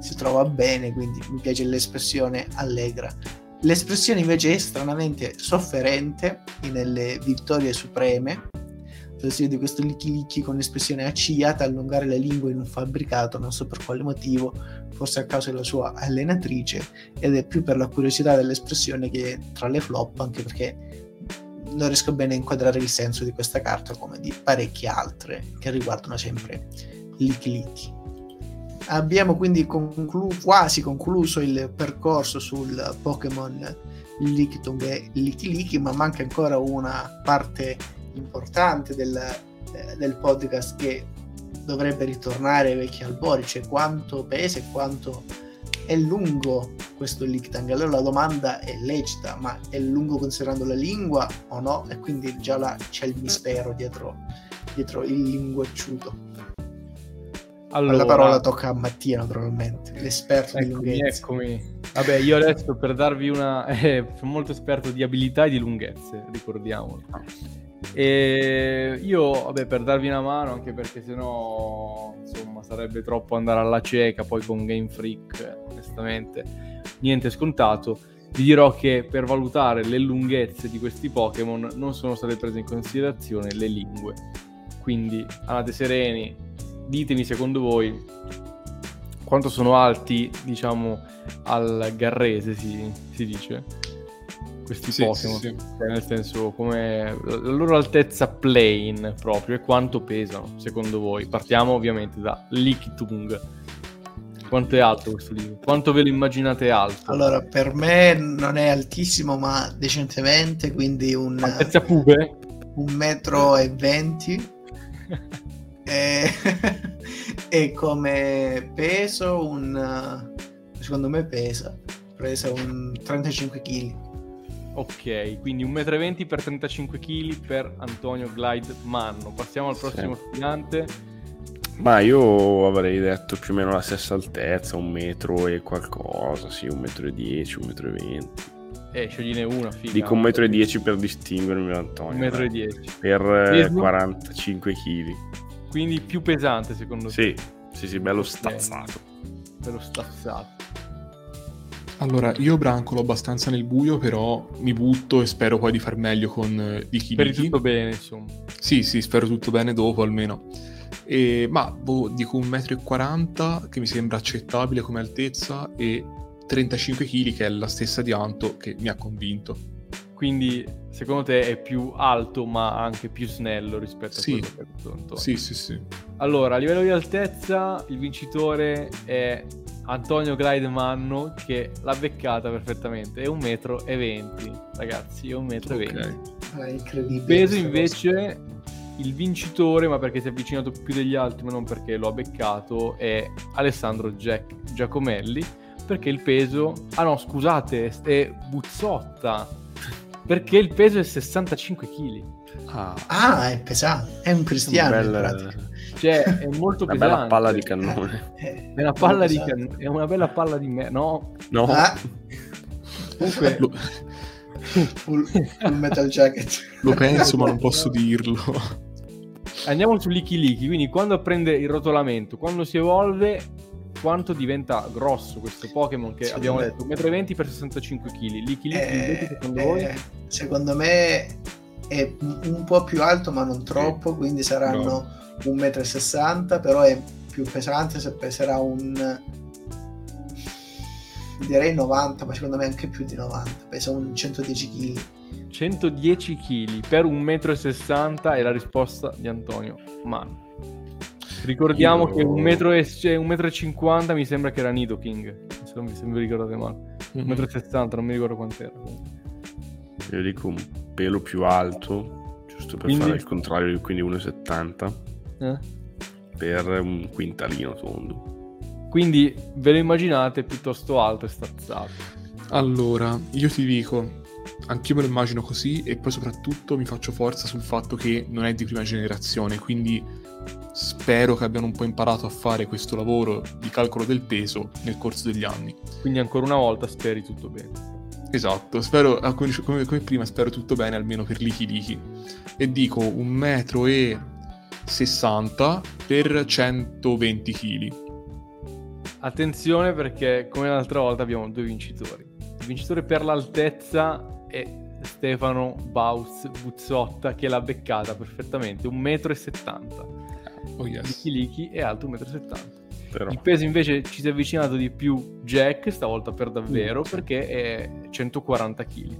si trova bene, quindi mi piace l'espressione allegra. L'espressione invece è stranamente sofferente nelle Vittorie Supreme, cioè si vede questo Lickilicky con espressione accigliata allungare la lingua in un fabbricato, non so per quale motivo, forse a causa della sua allenatrice, ed è più per la curiosità dell'espressione che tra le flop, anche perché non riesco bene a inquadrare il senso di questa carta, come di parecchie altre che riguardano sempre Lickilicky. Abbiamo quindi conclu- quasi concluso il percorso sul Pokémon Lickitung e Lickilicky, ma manca ancora una parte importante del, eh, del podcast che dovrebbe ritornare ai vecchi albori, cioè quanto pesa e quanto è lungo questo Lickitung. Allora la domanda è lecita, ma è lungo considerando la lingua o no? E quindi già là c'è il mistero dietro, dietro il linguacciuto. Allora, la parola tocca a Mattia, naturalmente, l'esperto eccomi, di lunghezze. Eccomi. Vabbè, io adesso per darvi una... Eh, sono molto esperto di abilità e di lunghezze, ricordiamolo. E io, vabbè, per darvi una mano, anche perché sennò, insomma, sarebbe troppo andare alla cieca, poi con Game Freak, onestamente, niente scontato. Vi dirò che per valutare le lunghezze di questi Pokémon non sono state prese in considerazione le lingue. Quindi, andate sereni. Ditemi secondo voi quanto sono alti, diciamo, al garrese si, si dice questi sì, Pokémon, sì, sì. Nel senso, come la loro altezza plane proprio, e quanto pesano secondo voi? Partiamo ovviamente da Lickitung. Quanto è alto questo libro? Quanto ve lo immaginate alto? Allora, per me non è altissimo, ma decentemente, quindi un altezza pube? Un metro e venti. E come peso un secondo me pesa pesa un trentacinque chili. Ok, quindi un metro e venti per trentacinque chili per Antonio Gladimanno. Passiamo al prossimo sfidante. Sì. Ma io avrei detto più o meno la stessa altezza, un metro e qualcosa, sì, un metro e dieci, un metro e venti. Eh, scegline una, figa. Dico un metro e dieci per distinguermi da Antonio. Un metro e dieci. Per peso? quarantacinque chili. Quindi più pesante secondo sì, te? Sì, sì, sì, bello stazzato. Bello stazzato. Allora, io brancolo abbastanza nel buio, però mi butto e spero poi di far meglio con i chili. Speri tutto bene, insomma. Sì, sì, spero tutto bene dopo almeno. E, ma boh, dico un metro e quaranta, che mi sembra accettabile come altezza, e trentacinque chili, che è la stessa di Anto, che mi ha convinto. Quindi secondo te è più alto ma anche più snello rispetto sì. a quello che ha detto Antonio? Sì, sì, sì. Allora, a livello di altezza il vincitore è Antonio Gladimanno, che l'ha beccata perfettamente, è un metro e venti, ragazzi, è un metro okay. e venti. Ah, incredibile. Peso invece, il vincitore, ma perché si è avvicinato più degli altri ma non perché lo ha beccato, è Alessandro Jack Giacomelli, perché il peso... Ah no, scusate, è Buzzotta! Perché il peso è sessantacinque chili. Ah, ah, è pesante. È un cristiano. Un bel... Cioè, è molto pesante. Una bella palla di cannone. È una palla di cannone. È una bella palla di me. No. No. Ah. Comunque. Lo... Full, full metal jacket. Lo penso, ma non posso dirlo. Andiamo su Lickilicky. Quindi, quando prende il rotolamento, quando si evolve, quanto diventa grosso questo Pokémon, che secondo abbiamo detto uno virgola venti metri per sessantacinque chili. Lickilicky eh, secondo eh, voi? Secondo me è un po' più alto ma non troppo, eh, quindi saranno no. uno virgola sessanta metri, però è più pesante, se peserà un direi novanta, ma secondo me anche più di novanta, pesa un centodieci chili. centodieci chili per uno virgola sessanta metri è la risposta di Antonio Manno. Ricordiamo io... che un metro e, cioè, un metro e cinquanta mi sembra che era Nidoking, se non mi, se mi ricordate male. Un mm-hmm. metro e sessanta, non mi ricordo quant'era. Io dico un pelo più alto, giusto per quindi... fare il contrario, quindi uno virgola settanta metri eh? Per un quintalino tondo. Quindi ve lo immaginate piuttosto alto e stazzato. Allora, io ti dico, anch'io me lo immagino così, e poi soprattutto mi faccio forza sul fatto che non è di prima generazione, quindi... Spero che abbiano un po' imparato a fare questo lavoro di calcolo del peso nel corso degli anni. Quindi ancora una volta speri tutto bene. Esatto, spero, come, come prima spero tutto bene almeno per Lickilicky. E dico un metro e sessanta per centoventi chili. Attenzione, perché come l'altra volta abbiamo due vincitori. Il vincitore per l'altezza è Stefano Baus Buzzotta, che l'ha beccata perfettamente, un metro e settanta. Oh yes. Lickilicky è alto uno virgola settanta metri. Però. Il peso invece ci si è avvicinato di più Jack, stavolta per davvero, mm. perché è centoquaranta chili.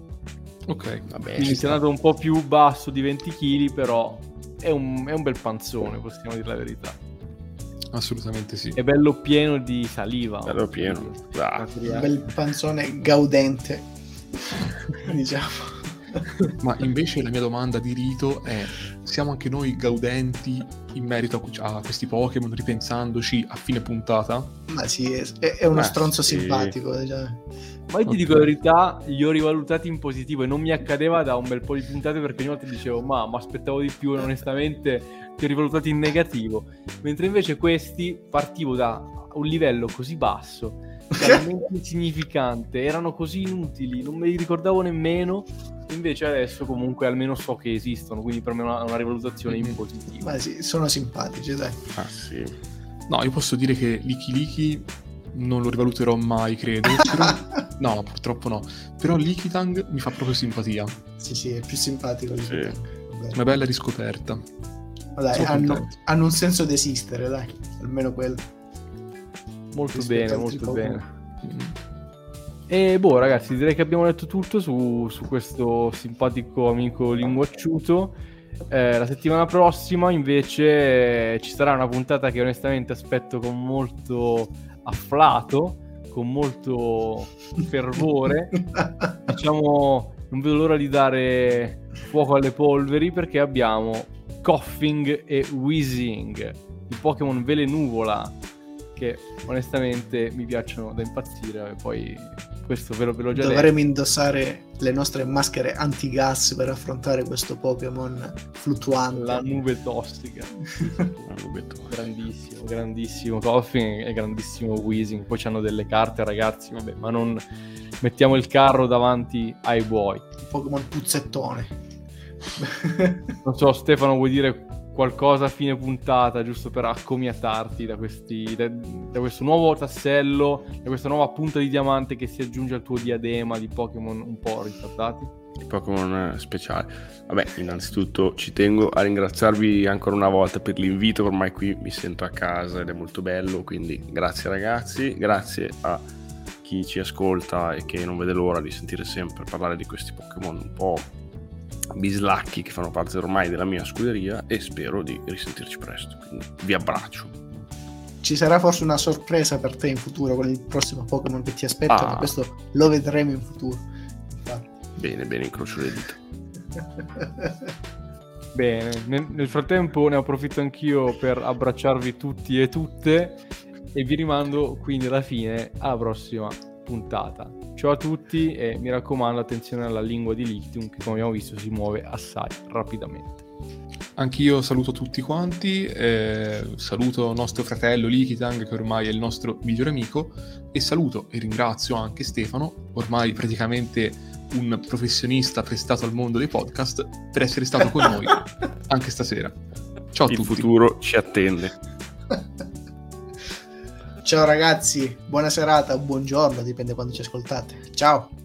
Ok, vabbè. Quindi si è andato un po' più basso di venti chili, però è un, è un bel panzone, possiamo dire la verità. assolutamente sì. È bello pieno di saliva. Bello pieno. Ah. Un bel panzone gaudente, diciamo. Ma invece la mia domanda di rito è: siamo anche noi gaudenti in merito a, a questi Pokémon, ripensandoci a fine puntata? Ma sì, è, è uno Beh, stronzo sì. simpatico, diciamo. Ma io ti okay. dico la verità, li ho rivalutati in positivo e non mi accadeva da un bel po' di puntate, perché ogni volta dicevo ma mi aspettavo di più, e onestamente ti ho rivalutati in negativo, mentre invece questi partivo da un livello così basso, talmente insignificante, erano così inutili, non me li ricordavo nemmeno. Invece adesso comunque almeno so che esistono, quindi per me è una, una rivalutazione mm-hmm. in positivo. Ma sì, sono simpatici, dai. Ah sì. No, io posso dire che Lickilicky non lo rivaluterò mai, credo. Però... no, purtroppo no. Però Lickitung mi fa proprio simpatia. Sì, sì, è più simpatico. Sì. Una bella riscoperta. Ma dai, hanno, hanno un senso di esistere, dai. Almeno quello. Molto bene, molto bene. Mm. E boh ragazzi, direi che abbiamo detto tutto su, su questo simpatico amico linguacciuto. Eh, la settimana prossima invece eh, ci sarà una puntata che onestamente aspetto con molto afflato, con molto fervore. Diciamo, non vedo l'ora di dare fuoco alle polveri, perché abbiamo Koffing e Wheezing, i Pokémon Velenuvola, che onestamente mi piacciono da impazzire. E poi questo ve lo, ve l'ho già detto. Dovremmo indossare le nostre maschere antigas per affrontare questo Pokémon fluttuante. La nube tossica. La nube tossica. Grandissimo, grandissimo Koffing e grandissimo Wheezing. Poi c'hanno delle carte, ragazzi, vabbè, ma non mettiamo il carro davanti ai buoi. Pokémon puzzettone. Non so, Stefano, vuoi dire qualcosa a fine puntata, giusto per accomiatarti da questi da, da questo nuovo tassello, da questa nuova punta di diamante che si aggiunge al tuo diadema di Pokémon un po' ritrattati? I Pokémon speciali. Vabbè, innanzitutto ci tengo a ringraziarvi ancora una volta per l'invito, ormai qui mi sento a casa ed è molto bello, quindi grazie ragazzi, grazie a chi ci ascolta e che non vede l'ora di sentire sempre parlare di questi Pokémon un po' bislacchi che fanno parte ormai della mia scuderia, e spero di risentirci presto. Quindi vi abbraccio. Ci sarà forse una sorpresa per te in futuro con il prossimo Pokémon che ti aspetta, ah. ma questo lo vedremo in futuro. Infatti. Bene, bene, incrocio le dita. Bene, nel, nel frattempo ne approfitto anch'io per abbracciarvi tutti e tutte e vi rimando quindi alla fine alla prossima puntata. Ciao a tutti e mi raccomando, attenzione alla lingua di Lickitung che, come abbiamo visto, si muove assai rapidamente. Anch'io saluto tutti quanti, eh, saluto nostro fratello Lickitang che ormai è il nostro migliore amico, e saluto e ringrazio anche Stefano, ormai praticamente un professionista prestato al mondo dei podcast, per essere stato con noi anche stasera. Ciao a tutti. Il futuro ci attende. Ciao ragazzi, buona serata, buongiorno, dipende quando ci ascoltate. Ciao!